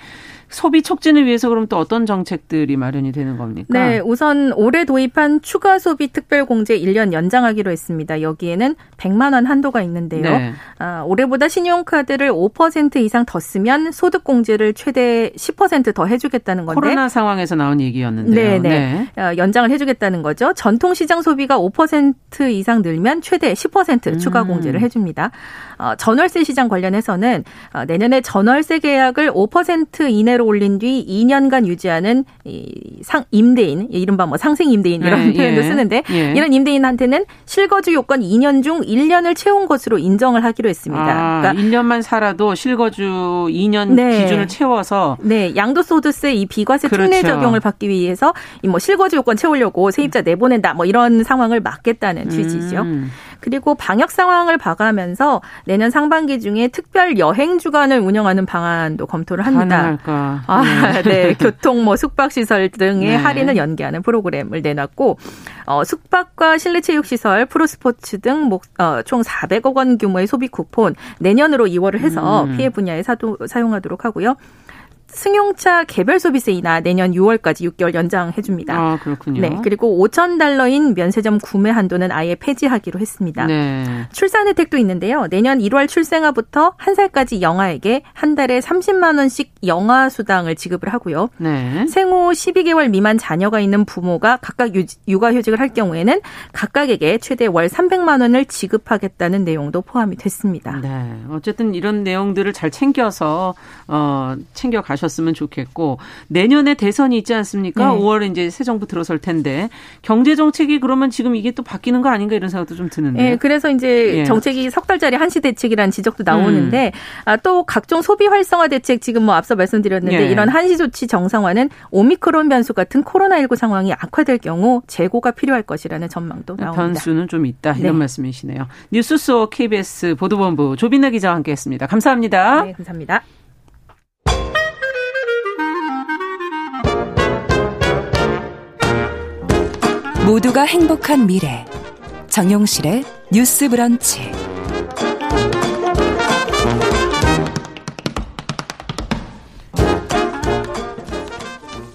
소비 촉진을 위해서 그럼 또 어떤 정책들이 마련이 되는 겁니까? 네, 우선 올해 도입한 추가 소비 특별 공제 일 년 연장하기로 했습니다. 여기에는 백만 원 한도가 있는데요. 네. 아, 올해보다 신용카드를 오 퍼센트 이상 더 쓰면 소득 공제를 최대 십 퍼센트 더 해주겠다는 건데. 코로나 상황에서 나온 얘기였는데요. 네네. 네. 아, 연장을 해주겠다는 거죠. 전통시장 소비가 오 퍼센트 이상 늘면 최대 십 퍼센트 음. 추가 공제를 해줍니다. 아, 전월세 시장 관련해서는 아, 내년에 전월세 계약을 오 퍼센트 이내로 올린 뒤 이 년간 유지하는 이 상, 임대인, 이른바 뭐 상생임대인 이런 예, 표현도 예, 쓰는데 예. 이런 임대인한테는 실거주 요건 이 년 중 일 년을 채운 것으로 인정을 하기로 했습니다. 아, 그러니까 일 년만 살아도 실거주 이 년 네, 기준을 채워서. 네. 양도소득세 이 비과세 그렇죠. 특례 적용을 받기 위해서 뭐 실거주 요건 채우려고 세입자 내보낸다 뭐 이런 상황을 막겠다는 취지죠. 음. 그리고 방역 상황을 봐가면서 내년 상반기 중에 특별 여행 주간을 운영하는 방안도 검토를 합니다. 가능할까? 아, 네. 네. 교통, 뭐 숙박시설 등의 네. 할인을 연계하는 프로그램을 내놨고 어, 숙박과 실내체육시설, 프로스포츠 등 뭐, 어, 총 사백억 원 규모의 소비 쿠폰 내년으로 이월을 해서 음. 피해 분야에 사도, 사용하도록 하고요. 승용차 개별 소비세 인하 내년 유월까지 육 개월 연장해 줍니다. 아, 그렇군요. 네, 그리고 오천 달러인 면세점 구매 한도는 아예 폐지하기로 했습니다. 네. 출산 혜택도 있는데요. 내년 일월 출생아부터 한 살까지 영아에게 한 달에 삼십만 원씩 영아 수당을 지급을 하고요. 네. 생후 십이 개월 미만 자녀가 있는 부모가 각각 유지, 육아휴직을 할 경우에는 각각에게 최대 월 삼백만 원을 지급하겠다는 내용도 포함이 됐습니다. 네. 어쨌든 이런 내용들을 잘 챙겨서 어, 챙겨 가셨습니다. 셨으면 좋겠고, 내년에 대선이 있지 않습니까? 네. 오월에 이제 새 정부 들어설 텐데 경제 정책이 그러면 지금 이게 또 바뀌는 거 아닌가 이런 생각도 좀 드는데. 네, 그래서 이제 예. 정책이 석 달짜리 한시 대책이라는 지적도 나오는데 음. 아, 또 각종 소비 활성화 대책 지금 뭐 앞서 말씀드렸는데 예. 이런 한시 조치 정상화는 오미크론 변수 같은 코로나십구 상황이 악화될 경우 재고가 필요할 것이라는 전망도 나옵니다. 변수는 좀 있다 이런 네. 말씀이시네요. 뉴스소 케이비에스 보도본부 조빛나 기자와 함께했습니다. 감사합니다. 네, 감사합니다. 모두가 행복한 미래 정용실의 뉴스 브런치.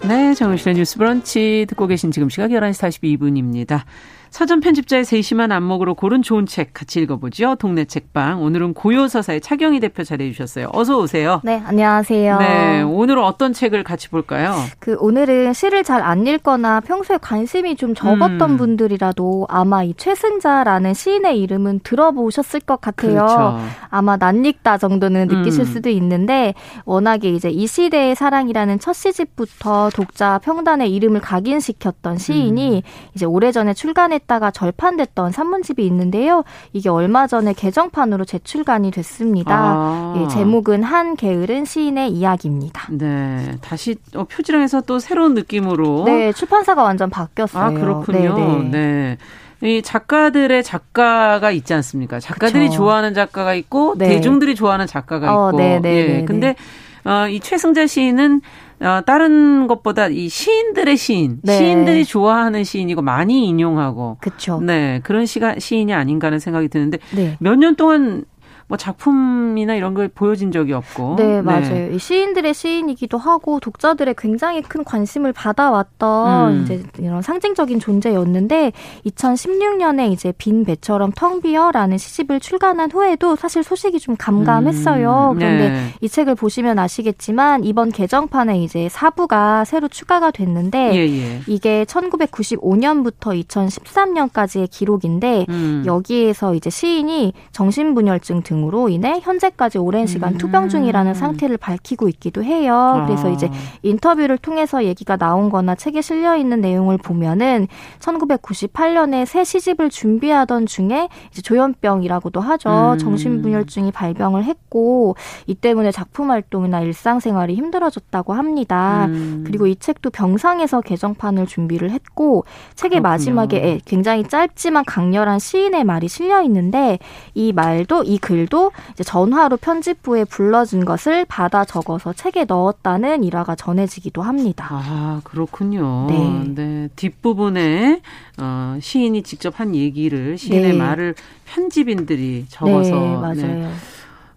네, 정용실의 뉴스 브런치 듣고 계신 지금 시각 열한 시 사십이 분입니다. 서점 편집자의 세심한 안목으로 고른 좋은 책 같이 읽어보죠. 동네 책방. 오늘은 고요서사의 차경희 대표 자리해 주셨어요. 어서 오세요. 네, 안녕하세요. 네, 오늘은 어떤 책을 같이 볼까요? 그 오늘은 시를 잘 안 읽거나 평소에 관심이 좀 적었던 음. 분들이라도 아마 이 최승자라는 시인의 이름은 들어보셨을 것 같아요. 그렇죠. 아마 낯익다 정도는 느끼실 음. 수도 있는데 워낙에 이제 이 시대의 사랑이라는 첫 시집부터 독자 평단의 이름을 각인시켰던 시인이 음. 이제 오래전에 출간했 했다가 절판됐던 산문집이 있는데요. 이게 얼마 전에 개정판으로 재출간이 됐습니다. 아. 예, 제목은 한 게으른 시인의 이야기입니다. 네, 다시 표지랑에서 또 새로운 느낌으로. 네, 출판사가 완전 바뀌었어요. 아, 그렇군요. 네네. 네. 이 작가들의 작가가 있지 않습니까? 작가들이 그쵸. 좋아하는 작가가 있고 네. 대중들이 좋아하는 작가가 어, 있고. 네네. 예, 근데 어, 이 최승자 시인은 어, 다른 것보다 이 시인들의 시인, 네. 시인들이 좋아하는 시인이고 많이 인용하고, 그쵸. 네 그런 시가, 시인이 아닌가 하는 생각이 드는데 네. 몇 년 동안. 뭐 작품이나 이런 걸 보여진 적이 없고. 네, 맞아요. 네. 시인들의 시인이기도 하고 독자들의 굉장히 큰 관심을 받아왔던 음. 이제 이런 상징적인 존재였는데 이천십육 년에 이제 빈 배처럼 텅 비어라는 시집을 출간한 후에도 사실 소식이 좀 감감했어요. 음. 그런데 네. 이 책을 보시면 아시겠지만 이번 개정판에 이제 사부가 새로 추가가 됐는데 예, 예. 이게 천구백구십오 년부터 이천십삼 년까지의 기록인데 음. 여기에서 이제 시인이 정신분열증 등 으로 인해 현재까지 오랜 시간 음. 투병 중이라는 상태를 밝히고 있기도 해요. 그래서 아. 이제 인터뷰를 통해서 얘기가 나온 거나 책에 실려있는 내용을 보면은 천구백구십팔 년에 새 시집을 준비하던 중에 이제 조현병이라고도 하죠. 음. 정신분열증이 발병을 했고 이 때문에 작품 활동이나 일상생활이 힘들어졌다고 합니다. 음. 그리고 이 책도 병상에서 개정판을 준비를 했고 책의 그렇군요. 마지막에 굉장히 짧지만 강렬한 시인의 말이 실려있는데 이 말도 이 글 도 이제 전화로 편집부에 불러준 것을 받아 적어서 책에 넣었다는 일화가 전해지기도 합니다. 아, 그렇군요. 네. 네. 뒷부분에 어, 시인이 직접 한 얘기를 시인의 네. 말을 편집인들이 적어서. 네, 맞아요. 네.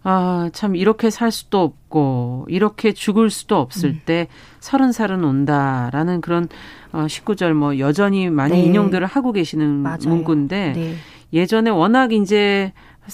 아, 참 이렇게 살 수도 없고 이렇게 죽을 수도 없을 음. 때 서른 살은 온다라는 그런 어, 십구 절 뭐 여전히 많이 네. 인용들을 하고 계시는 맞아요. 문구인데 네. 예전에 워낙 이제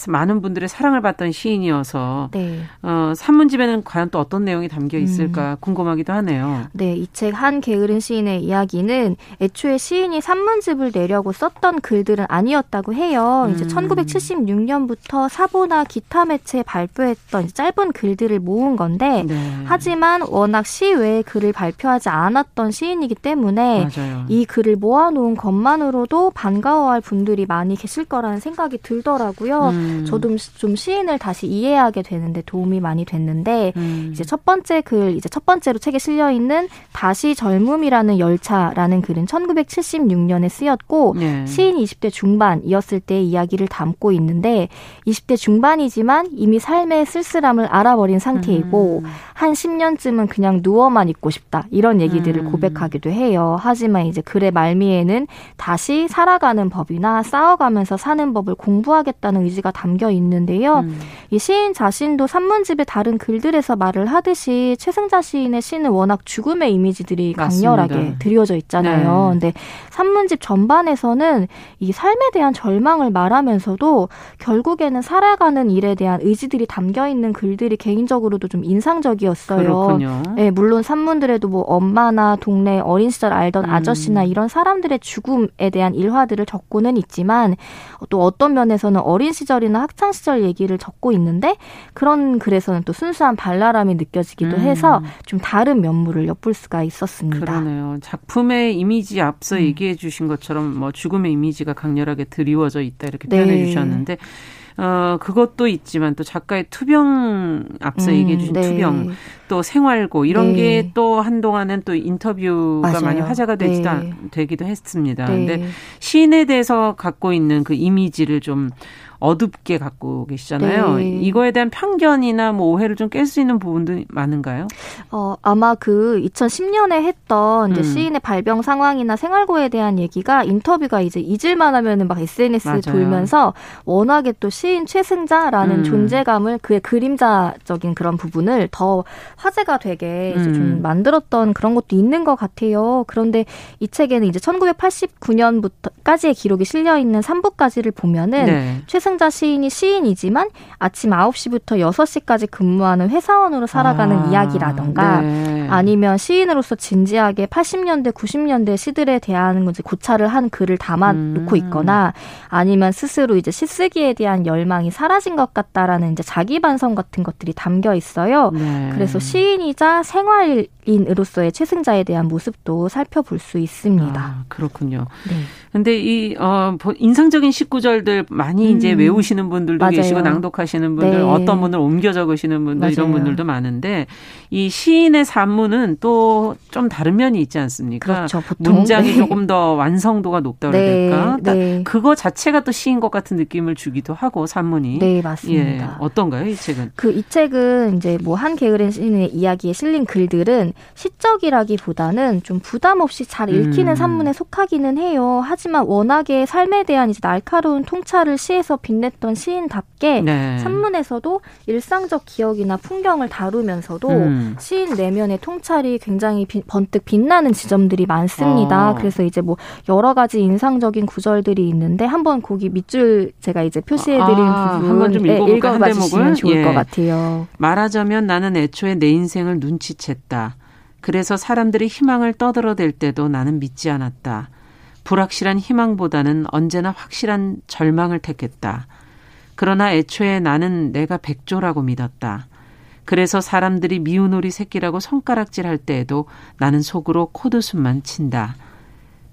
많은 분들의 사랑을 받던 시인이어서 네. 어, 산문집에는 과연 또 어떤 내용이 담겨 있을까 음. 궁금하기도 하네요. 네, 이 책 한 게으른 시인의 이야기는 애초에 시인이 산문집을 내려고 썼던 글들은 아니었다고 해요. 음. 이제 천구백칠십육 년부터 사보나 기타 매체에 발표했던 짧은 글들을 모은 건데 네. 하지만 워낙 시 외에 글을 발표하지 않았던 시인이기 때문에 맞아요. 이 글을 모아놓은 것만으로도 반가워할 분들이 많이 계실 거라는 생각이 들더라고요. 음. 저도 좀 시인을 다시 이해하게 되는데 도움이 많이 됐는데 음. 이제 첫 번째 글 이제 첫 번째로 책에 실려 있는 다시 젊음이라는 열차라는 글은 천구백칠십육 년에 쓰였고 네. 시인 이십 대 중반이었을 때의 이야기를 담고 있는데 이십 대 중반이지만 이미 삶의 쓸쓸함을 알아버린 상태이고 음. 한 십 년쯤은 그냥 누워만 있고 싶다 이런 얘기들을 음. 고백하기도 해요. 하지만 이제 글의 말미에는 다시 살아가는 법이나 싸워가면서 사는 법을 공부하겠다는 의지가 담겨 있는데요. 음. 이 시인 자신도 산문집의 다른 글들에서 말을 하듯이 최승자 시인의 시는 워낙 죽음의 이미지들이 강렬하게 맞습니다. 드리워져 있잖아요. 네. 근데 산문집 전반에서는 이 삶에 대한 절망을 말하면서도 결국에는 살아가는 일에 대한 의지들이 담겨 있는 글들이 개인적으로도 좀 인상적이었어요. 그렇군요. 네, 물론 산문들에도 뭐 엄마나 동네 어린 시절 알던 음. 아저씨나 이런 사람들의 죽음에 대한 일화들을 적고는 있지만 또 어떤 면에서는 어린 시절이나 학창 시절 얘기를 적고 있는데 그런 글에서는 또 순수한 발랄함이 느껴지기도 음. 해서 좀 다른 면모를 엿볼 수가 있었습니다. 그러네요. 작품의 이미지 앞서 음. 얘기해 주신 것처럼 뭐 죽음의 이미지가 강렬하게 드리워져 있다 이렇게 표현해 네. 주셨는데 어, 그것도 있지만 또 작가의 투병 앞서 음, 얘기해 주신 네. 투병 또 생활고 이런 네. 게 또 한동안은 또 인터뷰가 맞아요. 많이 화제가 되지도 네. 되기도 했습니다. 그런데 네. 시인에 대해서 갖고 있는 그 이미지를 좀 어둡게 갖고 계시잖아요. 네. 이거에 대한 편견이나 뭐 오해를 좀 깰 수 있는 부분들이 많은가요? 어, 아마 그 이천십 년에 했던 이제 음. 시인의 발병 상황이나 생활고에 대한 얘기가 인터뷰가 이제 잊을만 하면은 막 에스엔에스 맞아요. 돌면서 워낙에 또 시인 최승자라는 음. 존재감을 그의 그림자적인 그런 부분을 더 화제가 되게 이제 음. 좀 만들었던 그런 것도 있는 것 같아요. 그런데 이 책에는 이제 천구백팔십구 년부터까지의 기록이 실려 있는 삼 부까지를 보면은 네. 승자 시인이 시인이지만 아침 아홉 시부터 여섯 시까지 근무하는 회사원으로 살아가는 아, 이야기라던가 네. 아니면 시인으로서 진지하게 팔십 년대, 구십 년대 시들에 대한 고찰을 한 글을 담아놓고 있거나 아니면 스스로 이제 시쓰기에 대한 열망이 사라진 것 같다라는 이제 자기 반성 같은 것들이 담겨 있어요. 네. 그래서 시인이자 생활인으로서의 최승자에 대한 모습도 살펴볼 수 있습니다. 아, 그렇군요. 네. 근데 이 어, 인상적인 십구 절들 많이 음. 이제 외우시는 분들도 맞아요. 계시고 낭독하시는 분들 네. 어떤 분을 옮겨 적으시는 분들 맞아요. 이런 분들도 많은데 이 시인의 산문은 또 좀 다른 면이 있지 않습니까? 그렇죠. 보통. 문장이 네. 조금 더 완성도가 높다 그래야 네. 될까? 그러니까 네. 그거 자체가 또 시인 것 같은 느낌을 주기도 하고 산문이. 네 맞습니다. 예. 어떤가요 이 책은? 그 이 책은 이제 뭐 한 게으른 시인의 이야기에 실린 글들은 시적이라기보다는 좀 부담 없이 잘 읽히는 음. 산문에 속하기는 해요. 하지만 워낙에 삶에 대한 이제 날카로운 통찰을 시에서 빛냈던 시인답게 네. 산문에서도 일상적 기억이나 풍경을 다루면서도 음. 시인 내면의 통찰이 굉장히 비, 번뜩 빛나는 지점들이 많습니다. 어. 그래서 이제 뭐 여러 가지 인상적인 구절들이 있는데 한번 거기 밑줄 제가 이제 표시해드린 아, 부분 한번 좀 읽어볼까요? 읽어봐 주시면 좋을 예. 것 같아요. 말하자면 나는 애초에 내 인생을 눈치챘다. 그래서 사람들이 희망을 떠들어댈 때도 나는 믿지 않았다. 불확실한 희망보다는 언제나 확실한 절망을 택했다. 그러나 애초에 나는 내가 백조라고 믿었다. 그래서 사람들이 미운 오리 새끼라고 손가락질할 때에도 나는 속으로 코드숨만 친다.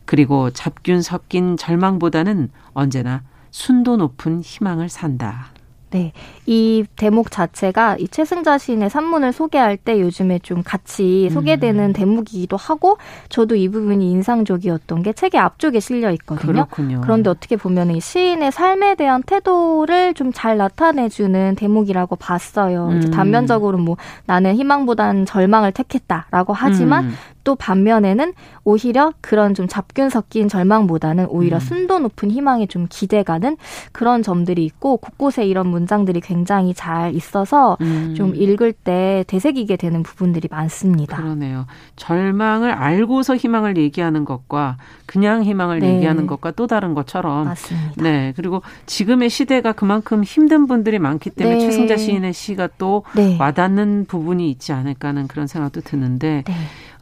그리고 잡균 섞인 절망보다는 언제나 순도 높은 희망을 산다. 네, 이 대목 자체가 이 최승자 시인의 산문을 소개할 때 요즘에 좀 같이 소개되는 음. 대목이기도 하고 저도 이 부분이 인상적이었던 게 책의 앞쪽에 실려 있거든요. 그렇군요. 그런데 어떻게 보면 이 시인의 삶에 대한 태도를 좀 잘 나타내주는 대목이라고 봤어요. 음. 이제 단면적으로 뭐 나는 희망보단 절망을 택했다라고 하지만 음. 또 반면에는 오히려 그런 좀 잡균 섞인 절망보다는 오히려 음. 순도 높은 희망에 좀 기대가는 그런 점들이 있고 곳곳에 이런 문장들이 굉장히 잘 있어서 음. 좀 읽을 때 되새기게 되는 부분들이 많습니다. 그러네요. 절망을 알고서 희망을 얘기하는 것과 그냥 희망을 네. 얘기하는 것과 또 다른 것처럼 맞습니다. 네. 그리고 지금의 시대가 그만큼 힘든 분들이 많기 때문에 네. 최승자 시인의 시가 또 네. 와닿는 부분이 있지 않을까 하는 그런 생각도 드는데 네.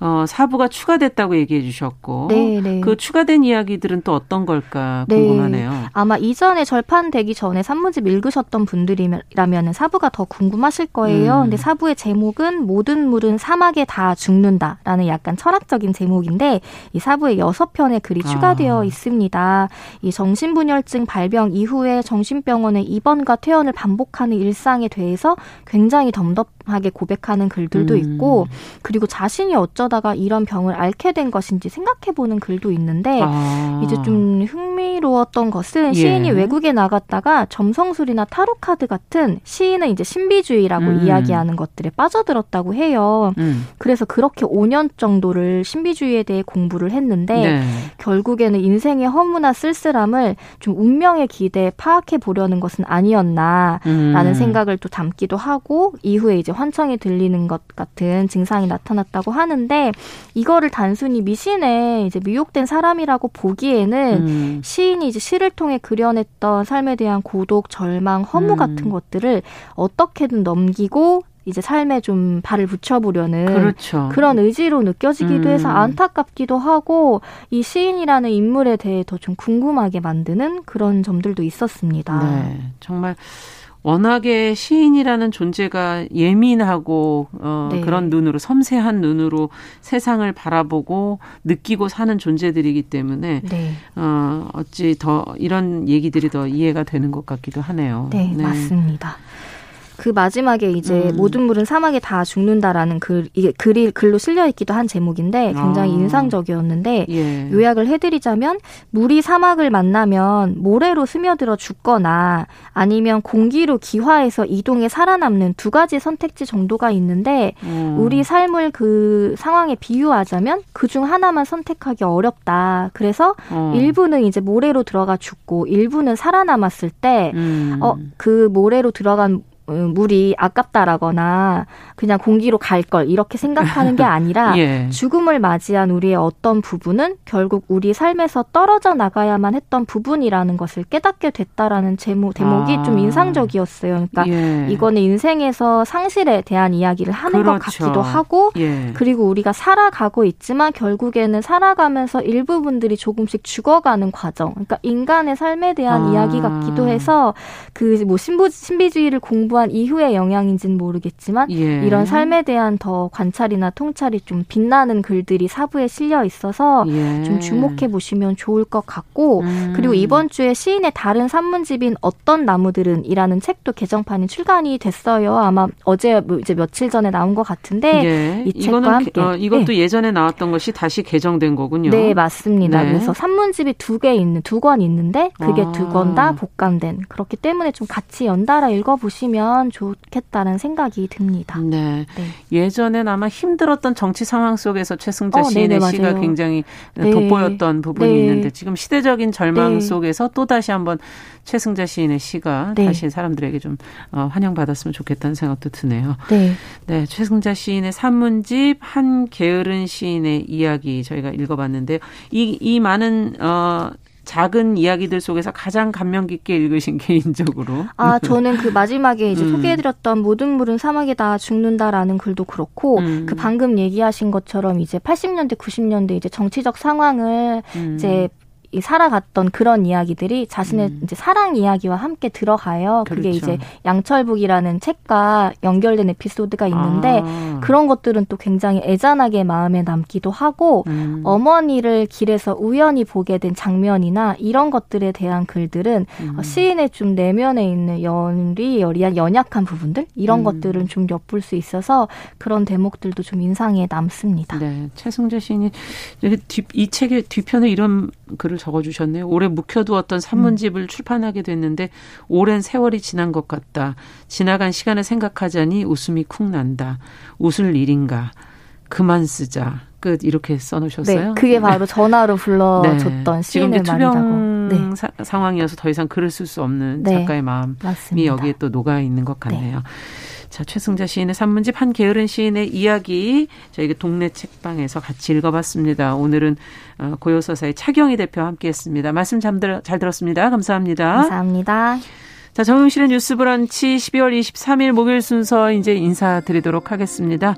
어, 사부가 추가됐다고 얘기해 주셨고 네, 네. 그 추가된 이야기들은 또 어떤 걸까 궁금하네요. 네. 아마 이전에 절판되기 전에 산문집 읽으셨던 분들이라면 사부가 더 궁금하실 거예요. 음. 근데 사부의 제목은 모든 물은 사막에 다 죽는다라는 약간 철학적인 제목인데 이 사부에 여섯 편의 글이 추가되어 아. 있습니다. 이 정신분열증 발병 이후에 정신병원의 입원과 퇴원을 반복하는 일상에 대해서 굉장히 덤덤 냉정하게 고백하는 글들도 음. 있고, 그리고 자신이 어쩌다가 이런 병을 앓게 된 것인지 생각해보는 글도 있는데 아. 이제 좀 흥미로웠던 것은 시인이 예. 외국에 나갔다가 점성술이나 타로카드 같은 시인은 이제 신비주의라고 음. 이야기하는 것들에 빠져들었다고 해요. 음. 그래서 그렇게 오 년 정도를 신비주의에 대해 공부를 했는데 네. 결국에는 인생의 허무나 쓸쓸함을 좀 운명의 기대에 파악해보려는 것은 아니었나라는 음. 생각을 또 담기도 하고, 이후에 이제 환청이 들리는 것 같은 증상이 나타났다고 하는데, 이거를 단순히 미신에 이제 미혹된 사람이라고 보기에는 음. 시인이 이제 시를 통해 그려냈던 삶에 대한 고독, 절망, 허무 음. 같은 것들을 어떻게든 넘기고 이제 삶에 좀 발을 붙여보려는 그렇죠. 그런 의지로 느껴지기도 음. 해서 안타깝기도 하고, 이 시인이라는 인물에 대해 더 좀 궁금하게 만드는 그런 점들도 있었습니다. 네, 정말 워낙에 시인이라는 존재가 예민하고 어, 네. 그런 눈으로, 섬세한 눈으로 세상을 바라보고 느끼고 사는 존재들이기 때문에 네. 어, 어찌 더 이런 얘기들이 더 이해가 되는 것 같기도 하네요. 네, 네. 맞습니다. 그 마지막에 이제 음. 모든 물은 사막에 다 죽는다라는 글, 이게 글이, 글로 실려있기도 한 제목인데 굉장히 아. 인상적이었는데 예. 요약을 해드리자면, 물이 사막을 만나면 모래로 스며들어 죽거나 아니면 공기로 기화해서 이동해 살아남는 두 가지 선택지 정도가 있는데 음. 우리 삶을 그 상황에 비유하자면 그중 하나만 선택하기 어렵다. 그래서 음. 일부는 이제 모래로 들어가 죽고 일부는 살아남았을 때 음. 어, 그 모래로 들어간 물이 아깝다라거나 그냥 공기로 갈 걸 이렇게 생각하는 게 아니라 예. 죽음을 맞이한 우리의 어떤 부분은 결국 우리 삶에서 떨어져 나가야만 했던 부분이라는 것을 깨닫게 됐다라는 제목, 대목이 아. 좀 인상적이었어요. 그러니까 예. 이거는 인생에서 상실에 대한 이야기를 하는 그렇죠. 것 같기도 하고 예. 그리고 우리가 살아가고 있지만 결국에는 살아가면서 일부분들이 조금씩 죽어가는 과정, 그러니까 인간의 삶에 대한 아. 이야기 같기도 해서 그 뭐 신비주의를 공부한 이후의 영향인지는 모르겠지만 예. 이런 삶에 대한 더 관찰이나 통찰이 좀 빛나는 글들이 사부에 실려 있어서 예. 좀 주목해 보시면 좋을 것 같고 음. 그리고 이번 주에 시인의 다른 산문집인 어떤 나무들은 이라는 책도 개정판이 출간이 됐어요. 아마 어제 이제 며칠 전에 나온 것 같은데 예. 이 책과 이거는, 함께 어, 이것도 네. 예전에 나왔던 것이 다시 개정된 거군요. 네, 맞습니다. 네. 그래서 산문집이 두 개 있는 두 권 있는데 그게 아. 두 권 다 복감된, 그렇기 때문에 좀 같이 연달아 읽어보시면 좋겠다는 생각이 듭니다. 네. 네. 예전엔 아마 힘들었던 정치 상황 속에서 최승자 어, 시인의 네네, 시가 맞아요. 굉장히 네. 돋보였던 부분이 네. 있는데 지금 시대적인 절망 네. 속에서 또 다시 한번 최승자 시인의 시가 네. 다시 사람들에게 좀 환영받았으면 좋겠다는 생각도 드네요. 네. 네. 최승자 시인의 산문집, 한 게으른 시인의 이야기 저희가 읽어봤는데요. 이, 이 많은 어, 작은 이야기들 속에서 가장 감명 깊게 읽으신 개인적으로. 아, 저는 그 마지막에 이제 음. 소개해드렸던 모든 물은 사막에 다 죽는다라는 글도 그렇고, 음. 그 방금 얘기하신 것처럼 이제 팔십 년대, 구십 년대 이제 정치적 상황을 음. 이제 살아갔던 그런 이야기들이 자신의 음. 이제 사랑 이야기와 함께 들어가요. 그렇죠. 그게 이제 양철북이라는 책과 연결된 에피소드가 있는데 아. 그런 것들은 또 굉장히 애잔하게 마음에 남기도 하고 음. 어머니를 길에서 우연히 보게 된 장면이나 이런 것들에 대한 글들은 음. 시인의 좀 내면에 있는 열이, 열이한 연약한 부분들 이런 음. 것들은 좀 엿볼 수 있어서 그런 대목들도 좀 인상에 남습니다. 네, 최승자 시인이 이 책의 뒤편에 이런 글을 적어주셨네요. 오래 묵혀두었던 산문집을 음. 출판하게 됐는데 오랜 세월이 지난 것 같다. 지나간 시간을 생각하자니 웃음이 쿵 난다. 웃을 일인가. 그만 쓰자. 끝. 이렇게 써놓으셨어요? 네. 그게 바로 전화로 불러줬던 네. 시인의 말이라고. 지금 투병 사, 상황이어서 더 이상 글을 쓸 수 없는 네. 작가의 마음이 맞습니다. 여기에 또 녹아있는 것 같네요. 네. 자, 최승자 시인의 산문집, 한 게으른 시인의 이야기, 저희 동네 책방에서 같이 읽어봤습니다. 오늘은 고요서사의 차경희 대표와 함께했습니다. 말씀 잘 들었습니다. 감사합니다. 감사합니다. 자, 정용실의 뉴스브런치 십이월 이십삼일 목요일 순서 이제 인사드리도록 하겠습니다.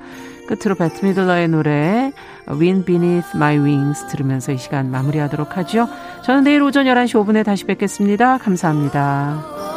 끝으로 배트 미들러의 노래 Wind Beneath My Wings 들으면서 이 시간 마무리하도록 하죠. 저는 내일 오전 열한 시 오 분에 다시 뵙겠습니다. 감사합니다.